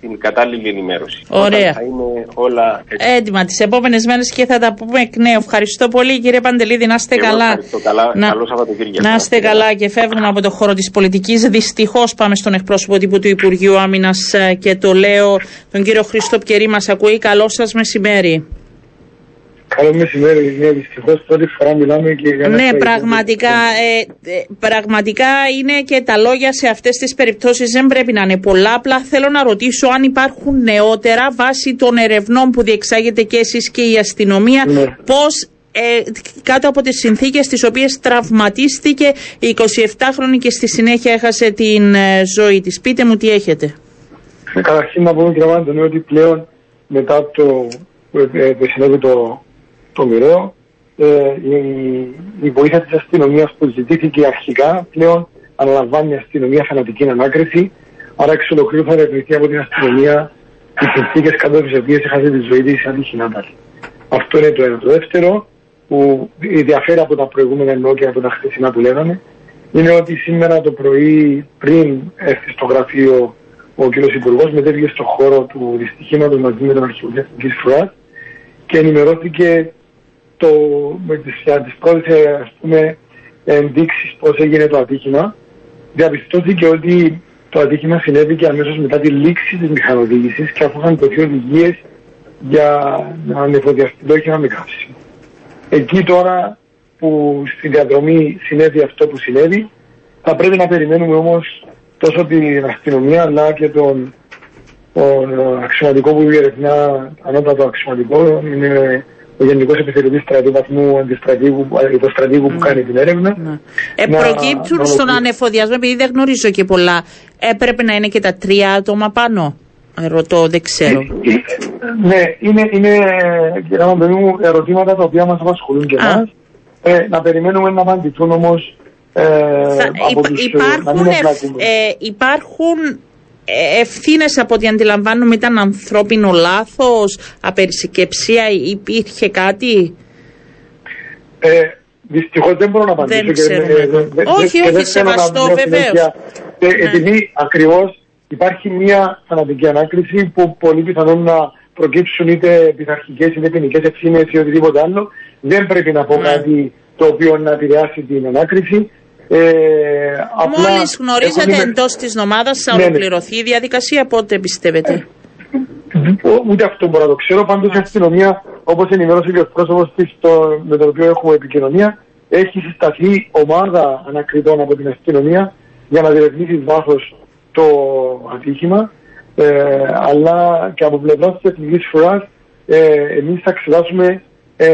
την κατάλληλη ενημέρωση. Ωραία. Θα είναι όλα έτοιμα τις επόμενες μέρες και θα τα πούμε εκ νέου. Ευχαριστώ πολύ, κύριε Παντελίδη, να είστε καλά. καλά. Να... Καλό Σαββατοκύριακο. Να είστε καλά, και φεύγουμε από το χώρο της πολιτικής. Δυστυχώς πάμε στον εκπρόσωπο τύπου του Υπουργείου Άμυνας και το λέω, τον κύριο Χρήστο Πιερί μας ακούει. Καλό σας μεσημέρι. Καλό μεσημέρι, ναι, δυστυχώς πρώτη φορά μιλάμε και για να... Ναι, πραγματικά, ε, πραγματικά είναι και τα λόγια σε αυτές τις περιπτώσεις δεν πρέπει να είναι πολλά. Απλά θέλω να ρωτήσω αν υπάρχουν νεότερα βάσει των ερευνών που διεξάγεται και εσείς και η αστυνομία, ναι, πώς ε, κάτω από τις συνθήκες τις οποίες τραυματίστηκε η εικοσιεφτάχρονη και στη συνέχεια έχασε την ε, ζωή της. Πείτε μου τι έχετε. Καταρχήν να πούμε, κύριε Αντωνίου, ότι πλέον μετά το, ε, το συνέβη το, το μοιραίο, ε, η, η βοήθεια της αστυνομίας που ζητήθηκε αρχικά πλέον αναλαμβάνει η αστυνομία θανατική ανάκριση. Άρα εξ ολοκλήρου θα ερευνηθεί από την αστυνομία τις συνθήκες κάτω από τις οποίες έχασε τη ζωή της αντιχινάταρη. Αυτό είναι το ένα. Το δεύτερο, που διαφέρει από τα προηγούμενα εννοώ και από τα χθεσινά που λέγαμε, είναι ότι σήμερα το πρωί πριν έρθει στο γραφείο ο κ. Υπουργός, μετέβηκε στον χώρο του δυστυχήματος μαζί με τον αρχηγό της ΦΡΑΤ και ενημερώθηκε το, με τις πρώτες ενδείξεις πώς έγινε το ατύχημα. Διαπιστώθηκε ότι το ατύχημα συνέβη και αμέσως μετά τη λήξη της μηχανοδήγησης και αφού είχαν δοθεί οδηγίες για να ανεφοδιαστεί το όχημα με καύσιμο. Εκεί τώρα που στη διαδρομή συνέβη αυτό που συνέβη, θα πρέπει να περιμένουμε όμως τόσο την αστυνομία αλλά και τον, τον αξιωματικό που διερευνά, ανώτατο αξιωματικό, είναι ο Γενικός Επιθεωρητής Στρατού Βαθμού Αντιστρατήγου, υποστρατήγου που κάνει την έρευνα. Να. Ε, να, προκύπτουν να... στον ανεφοδιασμό, επειδή δεν γνωρίζω και πολλά, έπρεπε να είναι και τα τρία άτομα πάνω. Ρωτώ, δεν ξέρω. Ε, ε, ναι, είναι, είναι κύριε Μαμπενού, ερωτήματα τα οποία μας απασχολούν και εμάς. Ε, να περιμένουμε να απαντηθούν όμως. Ε, θα, υπά, τους, υπάρχουν, ε, ε, υπάρχουν ευθύνες από ό,τι αντιλαμβάνομαι, ήταν ανθρώπινο λάθος, απερισυκεψία, υπήρχε κάτι. Ε, δυστυχώς δεν μπορώ να απαντήσω. Δεν ξέρω. Και, ε, δε, δε, όχι, δε, όχι, σεβαστό βεβαίως. Ε, ναι. Επειδή ακριβώς υπάρχει μια θανατική ανάκριση που πολύ πιθανόν να προκύψουν είτε πειθαρχικές είτε ποινικές ευθύνες ή οτιδήποτε άλλο, δεν πρέπει να πω ναι. κάτι το οποίο να επηρεάσει την ανάκριση. Ε, απλά μόλις γνωρίζετε είμαι... εντός της ομάδας θα ολοκληρωθεί η διαδικασία, πότε πιστεύετε? Ε, ούτε αυτό μπορώ να το ξέρω. Πάντως η αστυνομία, όπως ενημερώσε και ο πρόσωπος της το, με τον οποίο έχουμε επικοινωνία, έχει συσταθεί ομάδα ανακριτών από την αστυνομία για να διερευνήσει βάθος το ατύχημα, ε, αλλά και από πλευρά της Εθνικής Φοράς ε, εμείς θα εξετάσουμε ε,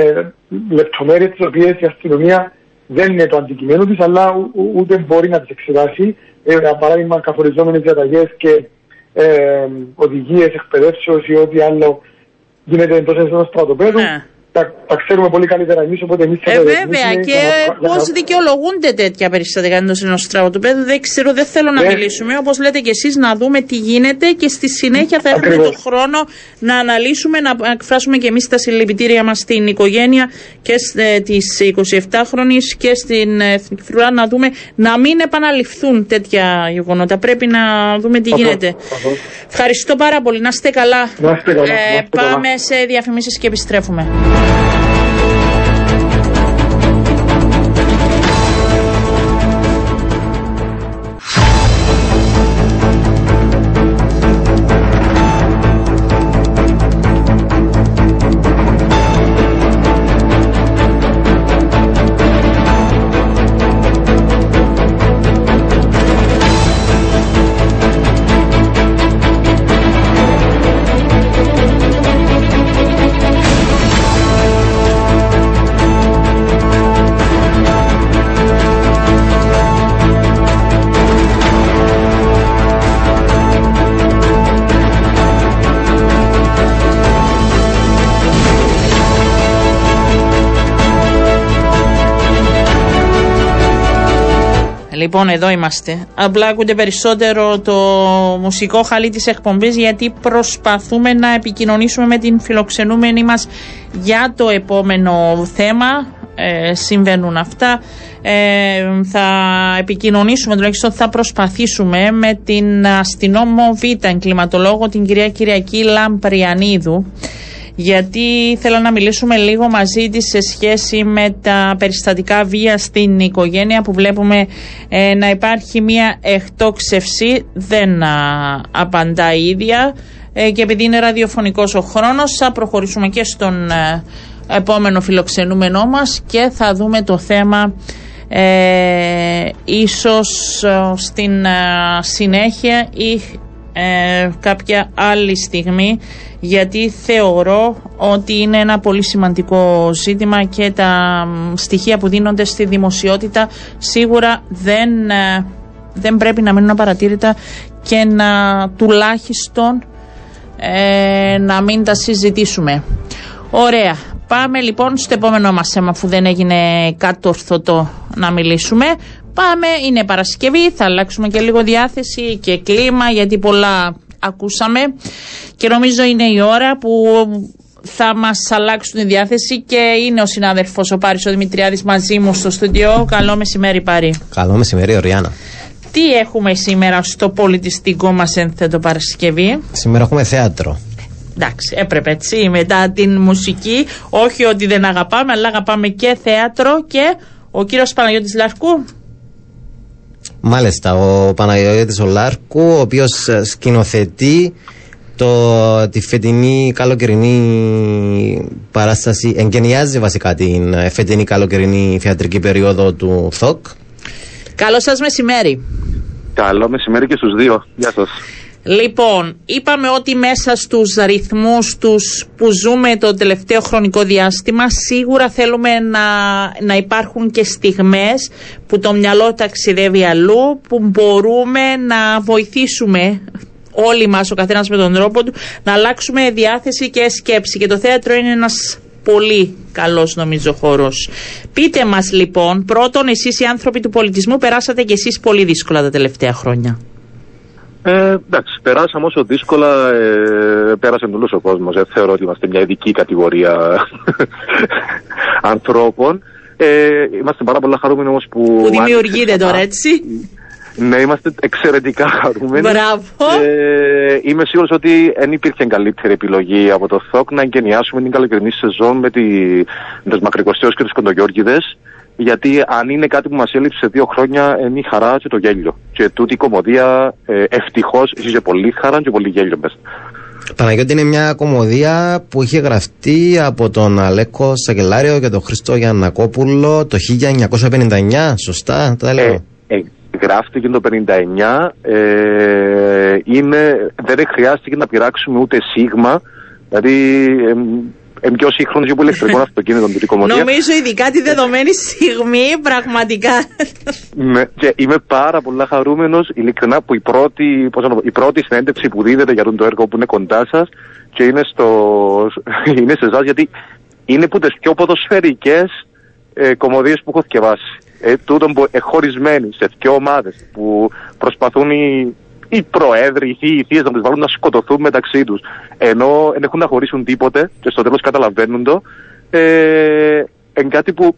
λεπτομέρειες τις οποίες η αστυνομία δεν είναι το αντικείμενο της, αλλά ο, ο, ούτε μπορεί να τις εξετάσει. Για ε, παράδειγμα, καθοριζόμενες διαταγές και ε, οδηγίες εκπαιδεύσεως ή ό,τι άλλο γίνεται εντός ενός στρατοπέδου. Yeah. Τα, τα ξέρουμε πολύ καλύτερα εμείς, οπότε εμείς θα ε, βέβαια, και να... πώς δικαιολογούνται τέτοια περιστατικά εντός ενός στρατοπέδου, δεν ξέρω, δεν θέλω να yeah. μιλήσουμε. Όπως λέτε κι εσείς, να δούμε τι γίνεται και στη συνέχεια θα έχουμε τον χρόνο να αναλύσουμε, να εκφράσουμε κι εμείς τα συλληπιτήρια μας στην οικογένεια και ε, της εικοσιεφτάχρονης και στην Εθνική Φρουρά, να δούμε να μην επαναληφθούν τέτοια γεγονότα. Πρέπει να δούμε τι γίνεται. Okay. Okay. Ευχαριστώ πάρα πολύ. Να είστε καλά. Να είστε καλά. Ε, να είστε καλά. Πάμε σε διαφημίσεις και επιστρέφουμε. Λοιπόν, εδώ είμαστε. Απλά ακούτε περισσότερο το μουσικό χαλί της εκπομπής, γιατί προσπαθούμε να επικοινωνήσουμε με την φιλοξενούμενη μας για το επόμενο θέμα. Ε, συμβαίνουν αυτά. Ε, θα επικοινωνήσουμε, τουλάχιστον θα προσπαθήσουμε, με την αστυνόμο Β, εγκληματολόγο, την κυρία Κυριακή Λαμπριανίδου, γιατί θέλω να μιλήσουμε λίγο μαζί της σε σχέση με τα περιστατικά βία στην οικογένεια που βλέπουμε ε, να υπάρχει μια εκτόξευση, δεν α, απαντά η ίδια ε, και επειδή είναι ραδιοφωνικός ο χρόνος θα προχωρήσουμε και στον α, επόμενο φιλοξενούμενό μας και θα δούμε το θέμα ε, ίσως στην ε, συνέχεια ή ε, κάποια άλλη στιγμή, γιατί θεωρώ ότι είναι ένα πολύ σημαντικό ζήτημα και τα στοιχεία που δίνονται στη δημοσιότητα σίγουρα δεν, ε, δεν πρέπει να μείνουν απαρατήρητα και να τουλάχιστον ε, να μην τα συζητήσουμε. Ωραία. Πάμε λοιπόν στο επόμενό μας θέμα, αφού δεν έγινε κατορθωτό να μιλήσουμε. Πάμε, είναι Παρασκευή, θα αλλάξουμε και λίγο διάθεση και κλίμα, γιατί πολλά ακούσαμε και νομίζω είναι η ώρα που θα μας αλλάξουν τη διάθεση και είναι ο συνάδελφος ο Πάρης ο Δημητριάδης μαζί μου στο στούντιο. Καλό μεσημέρι, Πάρη. Καλό μεσημέρι, Ριάννα. Τι έχουμε σήμερα στο πολιτιστικό μας ένθετο Παρασκευή? Σήμερα έχουμε θέατρο. Εντάξει, έπρεπε έτσι, μετά την μουσική, όχι ότι δεν αγαπάμε, αλλά αγαπάμε και θέατρο και ο κύριος Παναγιώτης Λαρκού. Μάλιστα, ο Παναγιώτης ο Λαρκού, ο οποίος σκηνοθετεί το, τη φετινή καλοκαιρινή παράσταση, εγκαινιάζει βασικά την φετινή καλοκαιρινή θεατρική περίοδο του ΘΟΚ. Καλό σας μεσημέρι. Καλό μεσημέρι και στους δύο. Γεια σας. Λοιπόν, είπαμε ότι μέσα στους ρυθμούς τους που ζούμε το τελευταίο χρονικό διάστημα σίγουρα θέλουμε να, να υπάρχουν και στιγμές που το μυαλό ταξιδεύει αλλού, που μπορούμε να βοηθήσουμε όλοι μας, ο καθένας με τον τρόπο του, να αλλάξουμε διάθεση και σκέψη, και το θέατρο είναι ένας πολύ καλός νομίζω χώρος. Πείτε μας λοιπόν, πρώτον, εσείς οι άνθρωποι του πολιτισμού περάσατε και εσείς πολύ δύσκολα τα τελευταία χρόνια. Ε, εντάξει, περάσαμε όσο δύσκολα ε, πέρασε πολλούς ο κόσμος. Ε, θεωρώ ότι είμαστε μια ειδική κατηγορία ανθρώπων. Ε, είμαστε πάρα πολλά χαρούμενοι όμως που... Που δημιουργείται άνοιξε, τώρα, έτσι. Ναι, είμαστε εξαιρετικά χαρούμενοι. Μπράβο. Ε, είμαι σίγουρος ότι δεν υπήρχε καλύτερη επιλογή από το ΘΟΚ να εγκαινιάσουμε την καλοκαιρινή σεζόν με, τη, με τους Μακρικοστέους και τους Κοντογιώργηδες. Γιατί αν είναι κάτι που μας έλειψε δύο χρόνια, είναι η χαρά και το γέλιο. Και τούτη η κομμωδία ε, ευτυχώς είχε πολύ χαρά και πολύ γέλιο μέσα. Παναγιώτη, είναι μια κομμωδία που είχε γραφτεί από τον Αλέκο Σακελάριο και τον Χριστό Γιαννακόπουλο το χίλια εννιακόσια πενήντα εννιά, σωστά τα λέω. Ε, ε, γράφτηκε το χίλια εννιακόσια πενήντα εννιά, ε, είναι, δεν χρειάστηκε να πειράξουμε ούτε σίγμα, δηλαδή... Ε, Είμαι πιο σύγχρονο για ηλεκτρικό αυτοκίνητο με την κομμωδία. Νομίζω ειδικά τη δεδομένη στιγμή, πραγματικά. Ναι, και είμαι πάρα πολύ χαρούμενο, ειλικρινά, που η πρώτη, πώς να πω, η πρώτη συνέντευξη που δίδεται για το έργο που είναι κοντά σα και είναι, στο, είναι σε εσά, γιατί είναι που τις πιο ποδοσφαιρικές ε, κομμωδίες που έχω διαβάσει. Ε, τούτον που εχωρισμένοι σε δύο ομάδες που προσπαθούν οι. Οι προέδροι, οι θείες να τους βάλουν να σκοτωθούν μεταξύ τους, ενώ δεν έχουν να χωρίσουν τίποτε και στο τέλος καταλαβαίνουν το. Ε, εν κάτι που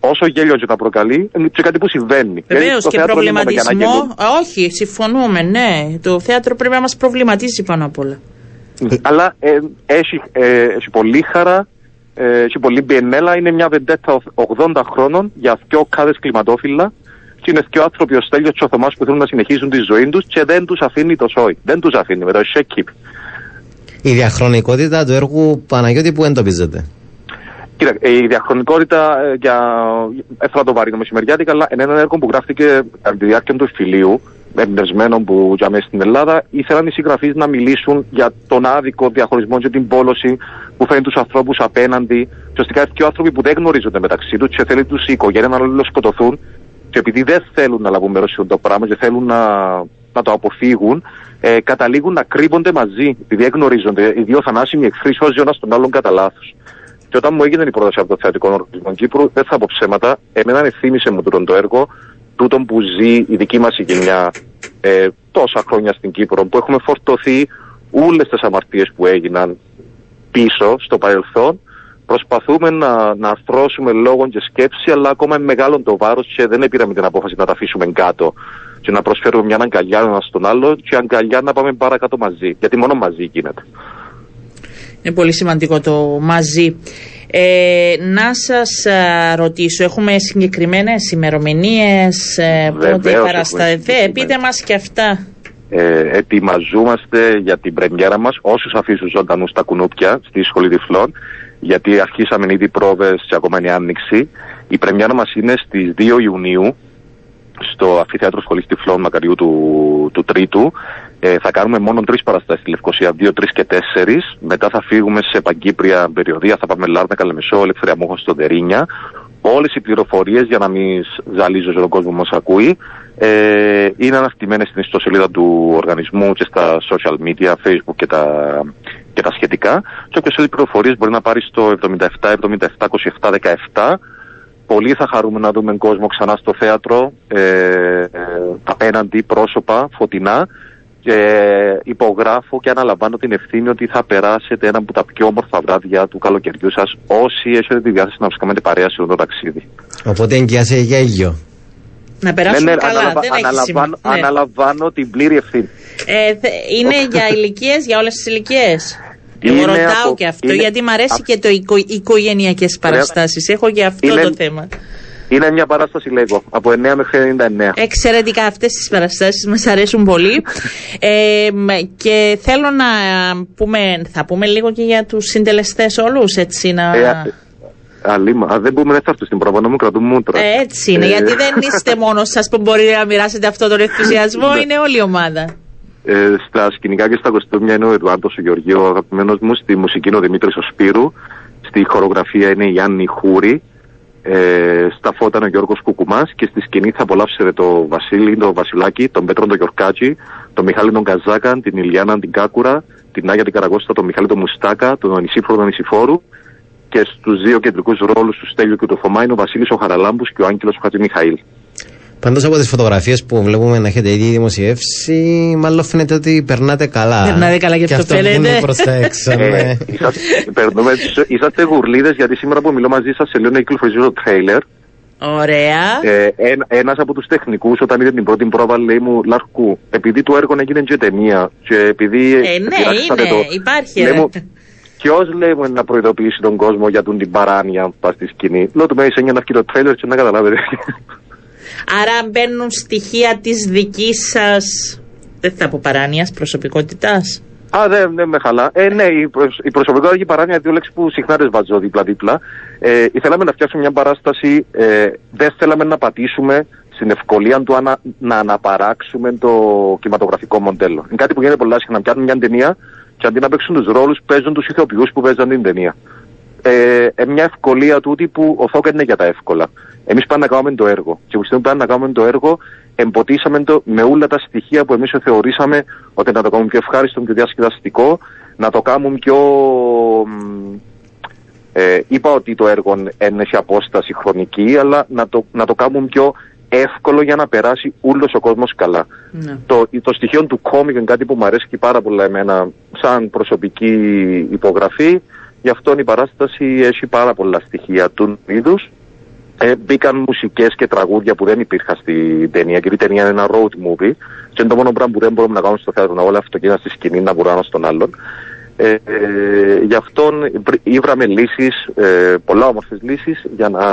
όσο γέλιο και να προκαλεί, είναι κάτι που συμβαίνει. Βεβαίως και προβληματισμό. Α, όχι, συμφωνούμε, ναι. Το θέατρο πρέπει να μας προβληματίσει πάνω απ' όλα. Αλλά ε, έχει, ε, έχει πολύ χαρά, ε, έχει πολύ μπιενέλα. Είναι μια βεντέτα ογδόντα χρόνων για δυο κάδες κλιματόφυλλα. Είναι και ο άνθρωποι ο Στέλιος και ο Θωμάς που θέλουν να συνεχίσουν τη ζωή τους και δεν τους αφήνει το σόι. Δεν τους αφήνει με το shake-keep. Η διαχρονικότητα του έργου, Παναγιώτη, που εντοπίζεται? Κοίτα, η διαχρονικότητα για... Έφερα το βαρύ μεσημεριάτικα, αλλά είναι ένα έργο που γράφτηκε από τη διάρκεια του εφηλίου, εμπνευσμένων που για μέσα στην Ελλάδα ήθελαν οι συγγραφείς να μιλήσουν για τον άδικο διαχωρισμό και την πόλωση που φέρνει τους ανθρώπους απέναντι. Ουσιαστικά και οι άνθρωποι που δεν γνωρίζονται μεταξύ τους και θέλει τους οι οικογένειες να σκοτωθούν. Και επειδή δεν θέλουν να λάβουν μέρος σε αυτό το πράγμα και θέλουν να, να το αποφύγουν, ε, καταλήγουν να κρύβονται μαζί, επειδή εγνωρίζονται. Οι δύο θανάσιμοι εχθροί σώζει ο ένας τον άλλον κατά λάθος. Και όταν μου έγινε η πρόταση από το Θεατρικό Οργανισμό Κύπρου, δεν θα πω ψέματα, εμένα ευθύμισε μου τούτον το έργο, τούτον που ζει η δική μας η γενιά ε, τόσα χρόνια στην Κύπρο, που έχουμε φορτωθεί όλες τις αμαρτίες που έγιναν πίσω στο παρελθόν. Προσπαθούμε να, να αρθρώσουμε λόγων και σκέψη, αλλά ακόμα μεγάλο το βάρος και δεν πήραμε την απόφαση να τα αφήσουμε κάτω και να προσφέρουμε μια αγκαλιά ένα στον άλλο και αγκαλιά να πάμε παρακάτω μαζί, γιατί μόνο μαζί γίνεται. Είναι πολύ σημαντικό το μαζί. Ε, να σας α, ρωτήσω, έχουμε συγκεκριμένες ημερομηνίες, ε, πότε παρασταθείτε, πείτε μας και αυτά. Ε, ετοιμαζόμαστε για την πρεμιέρα μας, όσους αφήσουν ζωντανούς τα κουνούπια στη Σχολή Τυφλών. γιατί αρχίσαμε ήδη πρόβες σε ακομμένη άνοιξη. Η πρεμιέρα μας είναι στις δύο Ιουνίου στο Αμφιθέατρο Σχολής Τυφλών Μακαριού του, του Τρίτου. Ε, θα κάνουμε μόνο τρεις παραστάσεις στη Λευκοσία, δύο, τρεις και τέσσερις. Μετά θα φύγουμε σε παγκύπρια περιοδία, θα πάμε Λάρνα, Καλαμεσό, Ελευθερία Μούχων, στον Τερίνια. Όλες οι πληροφορίες, για να μην ζαλίζω στον κόσμο που μας ακούει, ε, είναι αναρτημένες στην ιστοσελίδα του οργανισμού και στα social media, Facebook και τα, και τα σχετικά. Και όποιος θέλει πληροφορίες μπορεί να πάρει στο εβδομήντα επτά εβδομήντα επτά είκοσι επτά δεκαεπτά. Πολύ θα χαρούμε να δούμε κόσμο ξανά στο θέατρο, ε, ε, απέναντι, πρόσωπα, φωτεινά. Και υπογράφω και αναλαμβάνω την ευθύνη ότι θα περάσετε ένα από τα πιο όμορφα βράδια του καλοκαιριού σας, όσοι έχετε τη διάθεση να μας κάνετε παρέα σε όλο το ταξίδι. Οπότε εγκυάσαι για ήλιο. Να περάσουμε ναι, ναι, καλά, αναλαβα, δεν αναλαμβάνω, ναι. αναλαμβάνω την πλήρη ευθύνη. Ε, θε, είναι για ηλικίες, για όλες τις ηλικίες. Είναι ρωτάω από, και αυτό, είναι, γιατί μου αρέσει α, και το οικο, οικογενειακές παραστάσεις. Έχω και αυτό είναι, το θέμα. Είναι μια παράσταση, λέγω, από εννέα μέχρι ενενήντα εννέα. Εξαιρετικά, αυτές τις παραστάσεις μας αρέσουν πολύ. ε, και θέλω να πούμε, θα πούμε λίγο και για τους συντελεστές όλους, έτσι να... Ε, Αλήμα. Αν δεν πούμε, δεν θα έρθω στην πρόβα, να μου κρατούν μούτρα. Ε, έτσι είναι, ε, γιατί δεν είστε μόνος σας που μπορεί να μοιράσετε αυτό τον ενθουσιασμό, είναι όλη η ομάδα. Ε, στα σκηνικά και στα κοστούμια είναι ο Εντουάρντος Γεωργίου, ο αγαπημένος μου, στη μουσική είναι ο Δημήτρης Σωσπύρου, στη χορογραφία είναι η Άννα Χούρη. Ε, στα φώτα είναι ο Γιώργος Κουκουμάς και στη σκηνή θα απολαύσετε το Βασίλη, το Βασιλάκι, τον Πέτρο τον Γιορκάτζη, τον Μιχάλη τον Καζάκαν, την Ηλιάνα την Κάκουρα, την Άγια την Καραγώστα, τον Μιχάλη τον Μουστάκα, τον Ισίφορο τον Ισιφόρου, και στους δύο κεντρικούς ρόλους, του Στέλιου και του Θωμά, είναι ο Βασίλης ο Χαραλάμπους και ο Άγγιλος Χατζη Μιχαήλ. Πάντως από τις φωτογραφίες που βλέπουμε να έχετε ήδη δημοσιεύσει, μάλλον φαίνεται ότι περνάτε καλά. Περνάτε καλά και, και αυτό φαίνεται. Είσαστε γουρλίδες, γιατί σήμερα που μιλώ μαζί σας σε λέω να κυκλοφορήσει το τρέιλερ. Ωραία. Ε, εν, ένας από τους τεχνικούς όταν είδε την πρώτη πρόβα λέει μου, Λαρκού, επειδή το έργο έγινε και ταινία και επειδή... Ε, ναι, είναι, το, υπάρχει. Λέει, μου, ποιος λέει μου να προειδοποιήσει τον κόσμο για τον την παράνοια πας στη σκηνή. Λέω του μέσα για να βγει το τρέιλερ και να καταλάβετε. Άρα μπαίνουν στοιχεία της δικής σας, δεν θα πω παράνοιας, προσωπικότητας. Α, δεν δε με χαλά. Ε, ναι, η, προσ, η προσωπικότητα και η παράνοια, δύο λέξεις που συχνά τις βάζω δίπλα-δίπλα. Ε, ήθελαμε να φτιάξουμε μια παράσταση, ε, δεν θέλαμε να πατήσουμε στην ευκολία του ανα, να αναπαράξουμε το κινηματογραφικό μοντέλο. Είναι κάτι που γίνεται πολλά συχνά, πιάνουν μια ταινία και αντί να παίξουν τους ρόλους, παίζουν τους ηθοποιούς που παίζαν την ταινία. Ε, ε, μια ευκολία τούτη που ο ΘΟΚ είναι για τα εύκολα. Εμείς πάμε να κάνουμε το έργο. Και που πάμε να κάνουμε το έργο, εμποτίσαμε το με όλα τα στοιχεία που εμείς θεωρήσαμε ότι να το κάνουμε πιο ευχάριστο, πιο διασκεδαστικό, να το κάνουμε πιο... Ε, είπα ότι το έργο έχει απόσταση χρονική, αλλά να το, να το κάνουμε πιο εύκολο για να περάσει όλος ο κόσμος καλά. Ναι. Το, το στοιχείο του κόμικ είναι κάτι που μου αρέσει και πάρα πολλά εμένα σαν προσωπική υπογραφή. Γι' αυτό η παράσταση έχει πάρα πολλά στοιχεία του είδους. Ε, μπήκαν μουσικές και τραγούδια που δεν υπήρχαν στην ταινία, γιατί η ταινία είναι ένα road movie και είναι το μόνο πράγμα που δεν μπορούμε να κάνουμε στο θέατρο, να όλα αυτοκίνητα στη σκηνή να βουράνε στον άλλον. Ε, ε, γι' αυτό ήβραμε λύσεις, ε, πολλά όμορφες λύσεις, για να,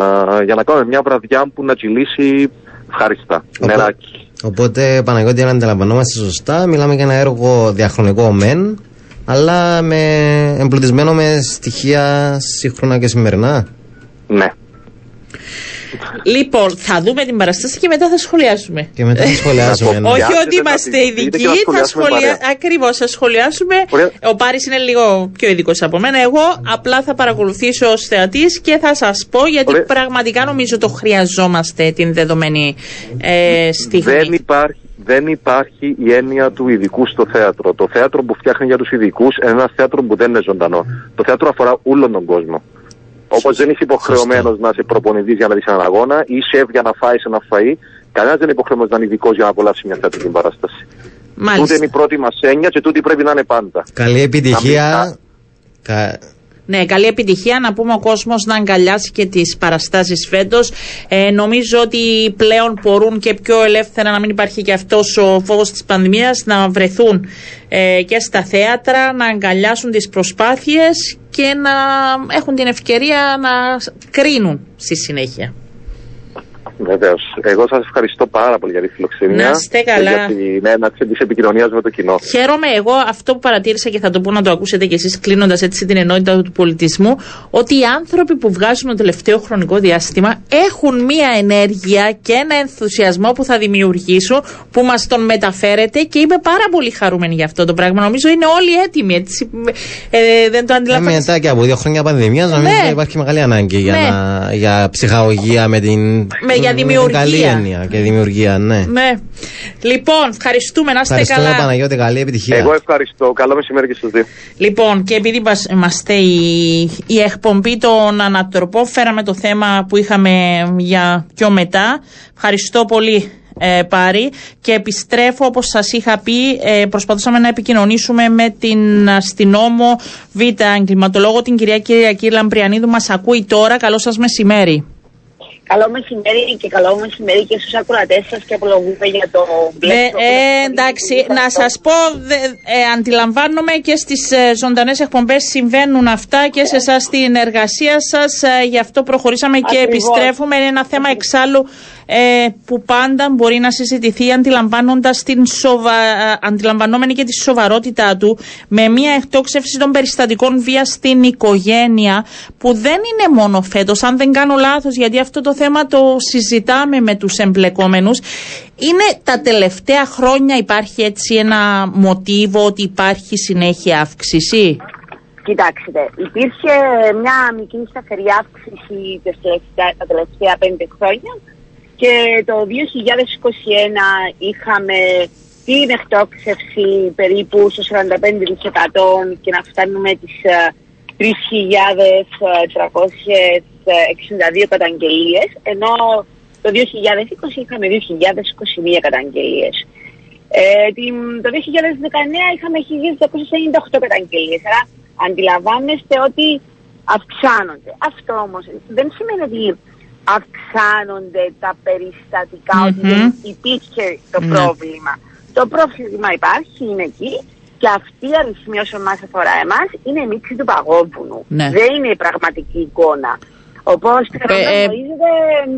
για να κάνουμε μια βραδιά που να τσιλήσει ευχαριστά, νεράκι. Οπότε, Παναγιώτη, αν αντιλαμβανόμαστε σωστά, μιλάμε για ένα έργο διαχρονικό μεν, αλλά με, εμπλουτισμένο με στοιχεία σύγχρονα και σημερινά. Ναι. Λοιπόν, θα δούμε την παραστάση και μετά θα σχολιάσουμε. Και μετά θα σχολιάσουμε. Ναι. Όχι ότι είμαστε ειδικοί, θα σχολιάσουμε. Ακριβώς, θα σχολιάσουμε. Ο Πάρης είναι λίγο πιο ειδικός από μένα. Εγώ απλά θα παρακολουθήσω ως θεατής και θα σας πω, γιατί Ωραία. πραγματικά νομίζω το χρειαζόμαστε την δεδομένη ε, στιγμή. Δεν υπάρχει. Δεν υπάρχει η έννοια του ειδικού στο θέατρο. Το θέατρο που φτιάχνει για τους ειδικούς είναι ένα θέατρο που δεν είναι ζωντανό. Το θέατρο αφορά όλον τον κόσμο. Όπως δεν είσαι υποχρεωμένος να είσαι προπονητής για να δεις έναν αγώνα ή σεφ για να φάεις ένα φαΐ, κανένας δεν είναι υποχρεωμένος να είναι ειδικός για να απολαύσει μια θεατρική παράσταση. Μάλιστα. Τούτη είναι η πρώτη μας έννοια και τούτη πρέπει να είναι πάντα. Καλή επιτυχία. Κα... Ναι, καλή επιτυχία. Να πούμε ο κόσμος να αγκαλιάσει και τις παραστάσεις φέτος. Ε, νομίζω ότι πλέον μπορούν και πιο ελεύθερα, να μην υπάρχει και αυτός ο φόβος της πανδημίας, να βρεθούν ε, και στα θέατρα, να αγκαλιάσουν τις προσπάθειες και να έχουν την ευκαιρία να κρίνουν στη συνέχεια. Βεβαίως. Εγώ σας ευχαριστώ πάρα πολύ για τη φιλοξενία. Να είστε καλά. Για την έναρξη της επικοινωνίας με το κοινό. Χαίρομαι. Εγώ αυτό που παρατήρησα και θα το πω να το ακούσετε κι εσείς, κλείνοντας έτσι την ενότητα του πολιτισμού, ότι οι άνθρωποι που βγάζουν το τελευταίο χρονικό διάστημα έχουν μία ενέργεια και ένα ενθουσιασμό που θα δημιουργήσουν, που μας τον μεταφέρετε και είμαι πάρα πολύ χαρούμενη για αυτό το πράγμα. Νομίζω είναι όλοι έτοιμοι. Έτσι, ε, δεν το αντιλαμβάνομαι. Μετά και από δύο χρόνια πανδημίας, νομίζω ναι. υπάρχει μεγάλη ανάγκη ναι. για, να, για ψυχαγωγία με την. Με για δημιουργία. Καλή έννοια και δημιουργία, ναι. ναι. Λοιπόν, ευχαριστούμε, να είστε καλά. Ευχαριστώ, Παναγιώτη, καλή επιτυχία. Εγώ ευχαριστώ. Καλό μεσημέρι και στους δύο. Λοιπόν, και επειδή είμαστε η, η εκπομπή των Ανατροπών, φέραμε το θέμα που είχαμε για πιο μετά. Ευχαριστώ πολύ, ε, Πάρη. Και επιστρέφω, όπως σας είχα πει, ε, προσπαθούσαμε να επικοινωνήσουμε με την αστυνόμο Β, εγκληματολόγο, την κυρία Κυριακή Λαμπριανίδου. Μας ακούει τώρα. Καλό σας μεσημέρι. Καλό μεσημέρι και καλό μεσημέρι και στους ακροατές σας και απολογούμε για το μπλε. Ε, ε, εντάξει, να σας πω, δε, ε, αντιλαμβάνομαι και στις ε, ζωντανές εκπομπές συμβαίνουν αυτά και σε εσάς στην εργασία σας, ε, γι' αυτό προχωρήσαμε Ακριβώς. και επιστρέφουμε. Είναι ένα θέμα εξάλλου ε, που πάντα μπορεί να συζητηθεί αντιλαμβάνοντας την σοβα... αντιλαμβανόμενη και τη σοβαρότητά του, με μια εκτόξευση των περιστατικών βίας στην οικογένεια, που δεν είναι μόνο φέτος, αν δεν κάνω λάθος, γιατί αυτό το θέμα το συζητάμε με τους εμπλεκόμενους. Είναι τα τελευταία χρόνια υπάρχει έτσι ένα μοτίβο ότι υπάρχει συνέχεια αύξηση? Κοιτάξτε, υπήρχε μια μικρή σταθερή αύξηση τα τελευταία πέντε χρόνια και το δύο χιλιάδες είκοσι ένα είχαμε την εκτόξευση περίπου στο σαράντα πέντε τοις εκατό και να φτάνουμε τις τρεις χιλιάδες τριακόσιες εξήντα δύο καταγγελίες, ενώ το δύο χιλιάδες είκοσι είχαμε δύο χιλιάδες είκοσι μία καταγγελίες. Ε, το δύο χιλιάδες δεκαεννέα είχαμε χίλια διακόσιες ενενήντα οκτώ καταγγελίες, άρα αντιλαμβάνεστε ότι αυξάνονται. Αυτό όμως δεν σημαίνει ότι αυξάνονται τα περιστατικά, mm-hmm. ότι δεν υπήρχε το mm-hmm. πρόβλημα. Το πρόβλημα υπάρχει, είναι εκεί. Και αυτή η αριθμή όσο μας αφορά εμάς είναι η μίξη του παγόβουνου. Ναι. Δεν είναι η πραγματική εικόνα. Όπως γνωρίζετε,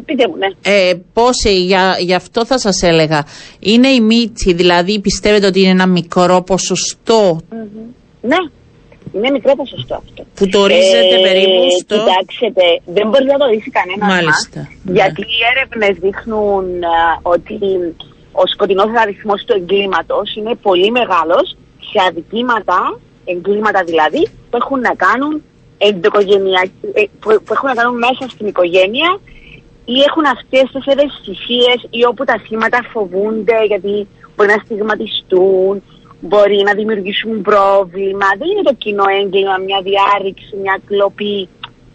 πείτε μου, ναι. Ε, πόση, για, γι' αυτό θα σας έλεγα. Είναι η μίξη, δηλαδή πιστεύετε ότι είναι ένα μικρό ποσοστό? Mm-hmm. Ναι, είναι μικρό ποσοστό αυτό. Που το ορίζετε ε, περίπου στο... Κοιτάξτε, δεν μπορεί να το ορίσει κανένας μας. Ναι. Γιατί οι έρευνες δείχνουν α, ότι ο σκοτεινός αριθμός του εγκλήματος είναι πολύ μεγάλος σε αδικήματα, εγκλήματα δηλαδή, που έχουν να κάνουν, που έχουν να κάνουν μέσα στην οικογένεια ή έχουν αυτές τις ευαισθησίες ή όπου τα θύματα φοβούνται γιατί μπορεί να στιγματιστούν, μπορεί να δημιουργήσουν πρόβλημα. Δεν είναι το κοινό έγκλημα, μια διάρρηξη, μια κλοπή,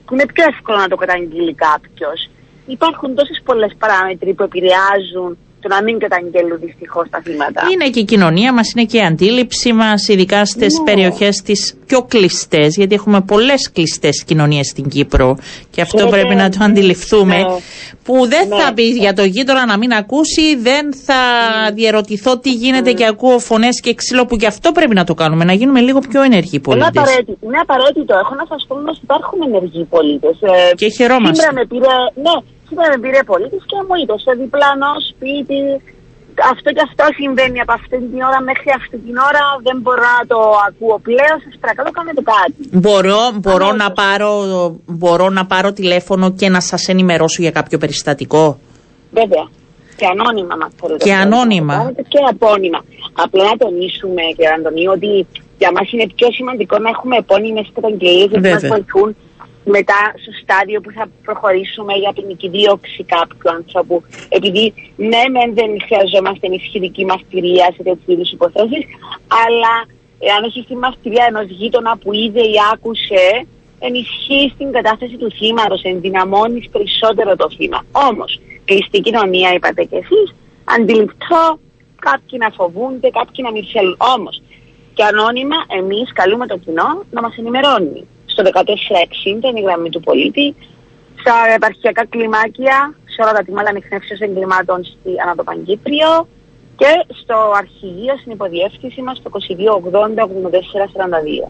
που είναι πιο εύκολο να το καταγγείλει κάποιος. Υπάρχουν τόσες πολλές παράμετροι που επηρεάζουν το να μην καταγγέλουν δυστυχώς τα θύματα. Είναι και η κοινωνία μας, είναι και η αντίληψη μας, ειδικά στις ναι. περιοχές τις πιο κλειστές, γιατί έχουμε πολλές κλειστές κοινωνίες στην Κύπρο και αυτό ναι, πρέπει ναι. να το αντιληφθούμε, ναι. που δεν ναι. θα πει για το γείτονα να μην ακούσει, δεν θα ναι. διαρωτηθώ τι γίνεται ναι. και ακούω φωνές και ξύλο, που και αυτό πρέπει να το κάνουμε, να γίνουμε λίγο πιο ενεργοί πολίτες. Είναι απαραίτητο, είναι απαραίτητο. Έχω να σας πω ότι υπάρχουν ενεργοί πολίτες. Και χαιρόμαστε. Σήμερα με πήρε πολίτης και μου είπε στο διπλανό σπίτι αυτό και αυτό συμβαίνει από αυτή την ώρα μέχρι αυτή την ώρα, δεν μπορώ να το ακούω πλέον, σας παρακαλώ κάνετε κάτι. Μπορώ, μπορώ, να πάρω, μπορώ να πάρω τηλέφωνο και να σας ενημερώσω για κάποιο περιστατικό? Βέβαια. Και ανώνυμα μας μπορείτε. Και ανώνυμα. Και απώνυμα. Απλά να τονίσουμε, κύριε Αντωνίου, ότι για μας είναι πιο σημαντικό να έχουμε επώνυμες καταγγελίες γιατί μας βοηθούν μετά στο στάδιο που θα προχωρήσουμε για ποινική δίωξη κάποιου ανθρώπου. Επειδή ναι, μεν δεν χρειαζόμαστε ενισχυτική μαρτυρία σε τέτοιου είδου υποθέσει, αλλά εάν έχει τη μαρτυρία ενός γείτονα που είδε ή άκουσε, ενισχύει στην κατάσταση του θύματος, ενδυναμώνει περισσότερο το θύμα. Όμως, κλειστή κοινωνία, είπατε κι εσείς, αντιληπτό, κάποιοι να φοβούνται, κάποιοι να μην θέλουν. Όμως, και ανώνυμα, εμείς καλούμε το κοινό να μας ενημερώνει. Στο δεκατέσσερα εξήντα είναι η γραμμή του πολίτη, στα επαρχιακά κλιμάκια, σε όλα τα τιμάλα ανιχνεύσεως εγκλημάτων στην Ανατοπαγκύπριο και στο αρχηγείο στην υποδιεύθυνση μας το είκοσι δύο ογδόντα ογδόντα τέσσερα σαράντα δύο.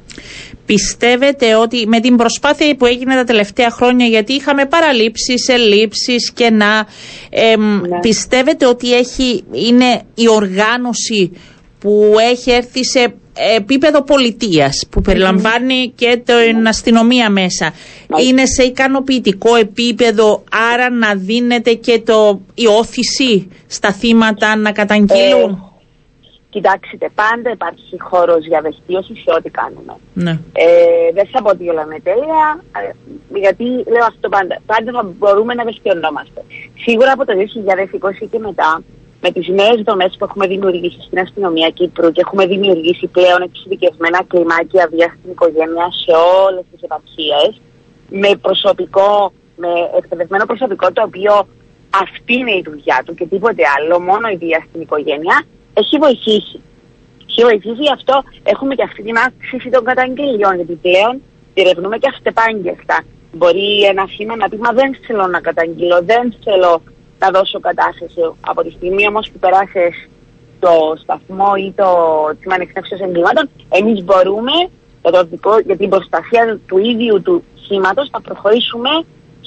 Πιστεύετε ότι με την προσπάθεια που έγινε τα τελευταία χρόνια, γιατί είχαμε παραλήψεις, ελλείψεις, κενά, εμ, ναι. πιστεύετε ότι έχει, είναι η οργάνωση που έχει έρθει σε επίπεδο πολιτείας, που περιλαμβάνει και την αστυνομία μέσα, ναι. είναι σε ικανοποιητικό επίπεδο, άρα να δίνεται και το, η όθηση στα θύματα να καταγγείλουν? Κοιτάξτε, πάντα υπάρχει χώρος για βελτίωση σε ό,τι κάνουμε. Ναι. Ε, δεν θα πω ότι όλα είναι τέλεια, γιατί λέω αυτό πάντα. Πάντα μπορούμε να βελτιωνόμαστε. Σίγουρα από το δύο χιλιάδες είκοσι και μετά, με τις νέες δομές που έχουμε δημιουργήσει στην αστυνομία Κύπρου και έχουμε δημιουργήσει πλέον εξειδικευμένα κλιμάκια βία στην οικογένεια σε όλες τις επαρχίες, με προσωπικό, με εκπαιδευμένο προσωπικό, το οποίο αυτή είναι η δουλειά του και τίποτε άλλο, μόνο η βία στην οικογένεια. Έχει βοηθήσει. Έχει βοηθήσει, γι' αυτό έχουμε και αυτή την αύξηση των καταγγελιών. Γιατί πλέον διερευνούμε και αυτεπάγγελτα. Μπορεί ένα θύμα να πει: Μα δεν θέλω να καταγγείλω, δεν θέλω να δώσω κατάθεση. Από τη στιγμή όμως που περάσεις το σταθμό ή το τμήμα ανεξάρτητων εγκλημάτων, εμείς μπορούμε για, το δικό, για την προστασία του ίδιου του θύματος να προχωρήσουμε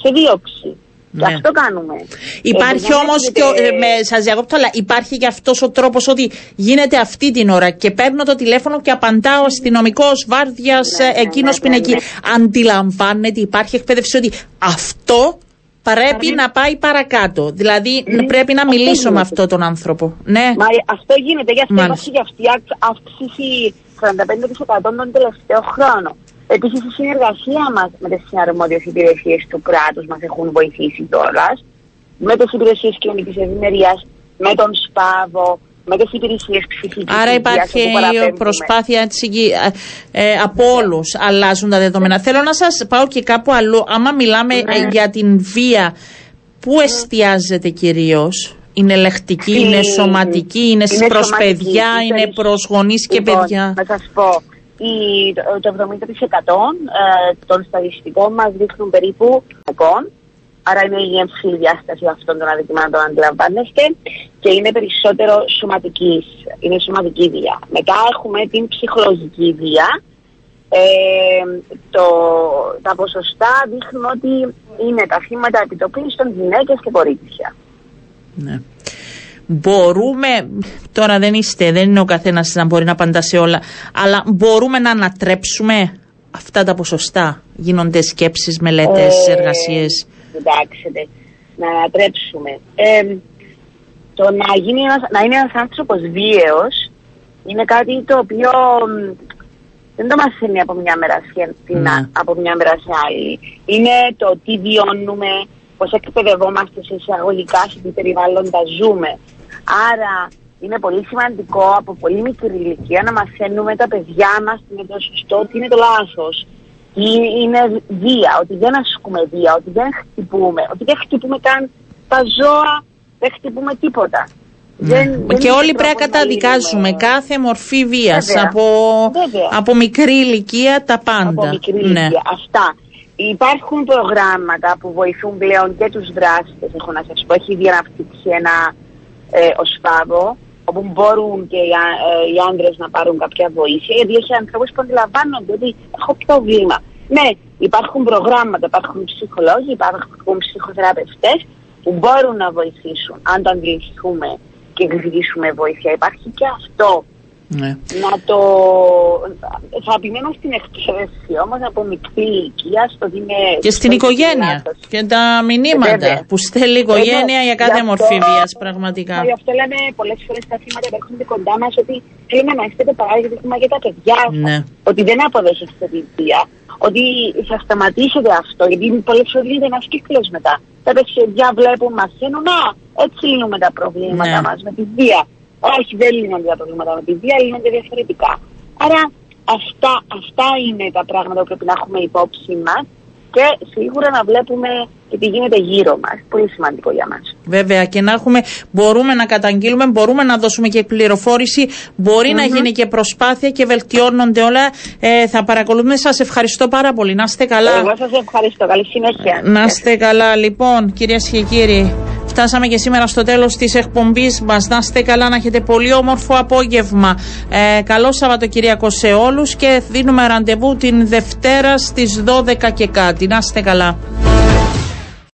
σε δίωξη. Ναι. Και αυτό κάνουμε. Υπάρχει ε, όμως, και, ε, με, σας διακόπτω, αλλά υπάρχει και αυτός ο τρόπος ότι γίνεται αυτή την ώρα και παίρνω το τηλέφωνο και απαντάω αστυνομικός, βάρδιας, ναι, εκείνος ναι, ναι, που είναι ναι, εκεί. Αντιλαμβάνεται, υπάρχει εκπαίδευση ότι αυτό πρέπει ναι. να πάει παρακάτω. Δηλαδή ναι. πρέπει να αυτό μιλήσω γίνεται. με αυτόν τον άνθρωπο. Ναι. Μα, αυτό γίνεται, γι' αυτό υπάρχει και αυτή αύξηση σαράντα πέντε τοις εκατό τον τελευταίο χρόνο. Επίσης, η συνεργασία μας με τις αρμόδιες υπηρεσίες του κράτους μας έχουν βοηθήσει τώρα. Με τις υπηρεσίες κοινωνικής ευημερίας, με τον ΣΠΑΒΟ, με τις υπηρεσίες ψυχικής υγείας. Άρα υπάρχει η προσπάθεια της υγε... ε, από ναι. όλους αλλάζουν τα δεδομένα. Ναι. Θέλω να σας πάω και κάπου αλλού. Άμα μιλάμε ναι. για την βία, πού εστιάζεται κυρίως? Είναι ελεκτική, Φι... είναι σωματική, είναι, είναι προς σωματική, παιδιά, είναι, είναι προς γονείς και λοιπόν, παιδιά? Να σας πω. Η, το εβδομήντα τοις εκατό ε, των στατιστικών μας δείχνουν περίπου εικόν. Άρα είναι η έμφυλη διάσταση αυτών των αδικημάτων, αντιλαμβάνεστε, και είναι περισσότερο σωματική. Είναι σωματική βία. Μετά έχουμε την ψυχολογική βία. Ε, το, τα ποσοστά δείχνουν ότι είναι τα θύματα επιτοπλίστων γυναίκες και κορίτσια. Ναι. Μπορούμε, τώρα δεν είστε, δεν είναι ο καθένας να μπορεί να απαντά σε όλα, αλλά μπορούμε να ανατρέψουμε αυτά τα ποσοστά? Γίνονται σκέψεις, μελέτες, ε, εργασίες? Κοιτάξτε, να ανατρέψουμε. Ε, το να, γίνει ένας, να είναι ένας άνθρωπος βίαιος είναι κάτι το οποίο δεν το μαθαίνει από μια μέρα σε άλλη. Είναι το τι βιώνουμε, πώς εκπαιδευόμαστε σε εισαγωγικά, σε τι περιβάλλοντα ζούμε. Άρα είναι πολύ σημαντικό από πολύ μικρή ηλικία να μαθαίνουμε τα παιδιά μας τι είναι το σωστό, τι είναι το λάθος, τι είναι βία, ότι δεν ασκούμε βία, ότι δεν χτυπούμε, ότι δεν χτυπούμε καν τα ζώα, δεν χτυπούμε τίποτα. Δεν, δεν και όλοι πρέπει να καταδικάζουμε κάθε μορφή βίας, βέβαια. Από, βέβαια. από μικρή ηλικία τα πάντα. Από μικρή ηλικία, ναι. αυτά. Υπάρχουν προγράμματα που βοηθούν πλέον και τους δράστες, έχω να σας πω. Έχει ήδη αναπτύξει ένα ε, οσπάβο, όπου μπορούν και οι, α, ε, οι άντρες να πάρουν κάποια βοήθεια, γιατί έχει ανθρώπους που αντιλαμβάνονται ότι έχω πρόβλημα. Ναι, υπάρχουν προγράμματα, υπάρχουν ψυχολόγοι, υπάρχουν ψυχοθεραπευτές που μπορούν να βοηθήσουν, αν το αντιληφθούμε και εκδικήσουμε βοήθεια. Υπάρχει και αυτό. Ναι. Να το... Θα επιμένω στην εκπαίδευση όμως από μικρή ηλικία στο δίνε... και στην οικογένεια και τα μηνύματα ε, που στέλνει η οικογένεια ε, για κάθε αυτό... μορφή βίας πραγματικά. Γι' αυτό λέμε πολλές φορές τα θύματα που έρχονται κοντά μας ότι θέλουμε να είστε το παράδειγμα για τα παιδιά σας, ναι. ότι δεν αποδέχεστε τη βία, ότι θα σταματήσετε αυτό, γιατί πολλές φορές γίνεται ένας κύκλος μετά. Τα παιδιά βλέπουν, μαθαίνουν, να έτσι λύνουμε τα προβλήματα ναι. μας με τη βία. Όχι, δεν λύνονται τα προβλήματα με τη βία, λύνονται διαφορετικά. Άρα αυτά, αυτά είναι τα πράγματα που πρέπει να έχουμε υπόψη μας και σίγουρα να βλέπουμε και τι γίνεται γύρω μας. Πολύ σημαντικό για μας. Βέβαια, και να έχουμε, μπορούμε να καταγγείλουμε, μπορούμε να δώσουμε και πληροφόρηση, μπορεί mm-hmm. να γίνει και προσπάθεια και βελτιώνονται όλα. Ε, θα παρακολουθούμε. Σας ευχαριστώ πάρα πολύ. Να είστε καλά. Εγώ σας ευχαριστώ. Καλή συνέχεια. Να είστε καλά. Λοιπόν, κυρίες και κύριοι. Φτάσαμε και σήμερα στο τέλος της εκπομπής μας. Να είστε καλά, να έχετε πολύ όμορφο απόγευμα. Ε, καλό Σαββατοκυριακό σε όλους και δίνουμε ραντεβού την Δευτέρα στις δώδεκα και κάτι. Να είστε καλά.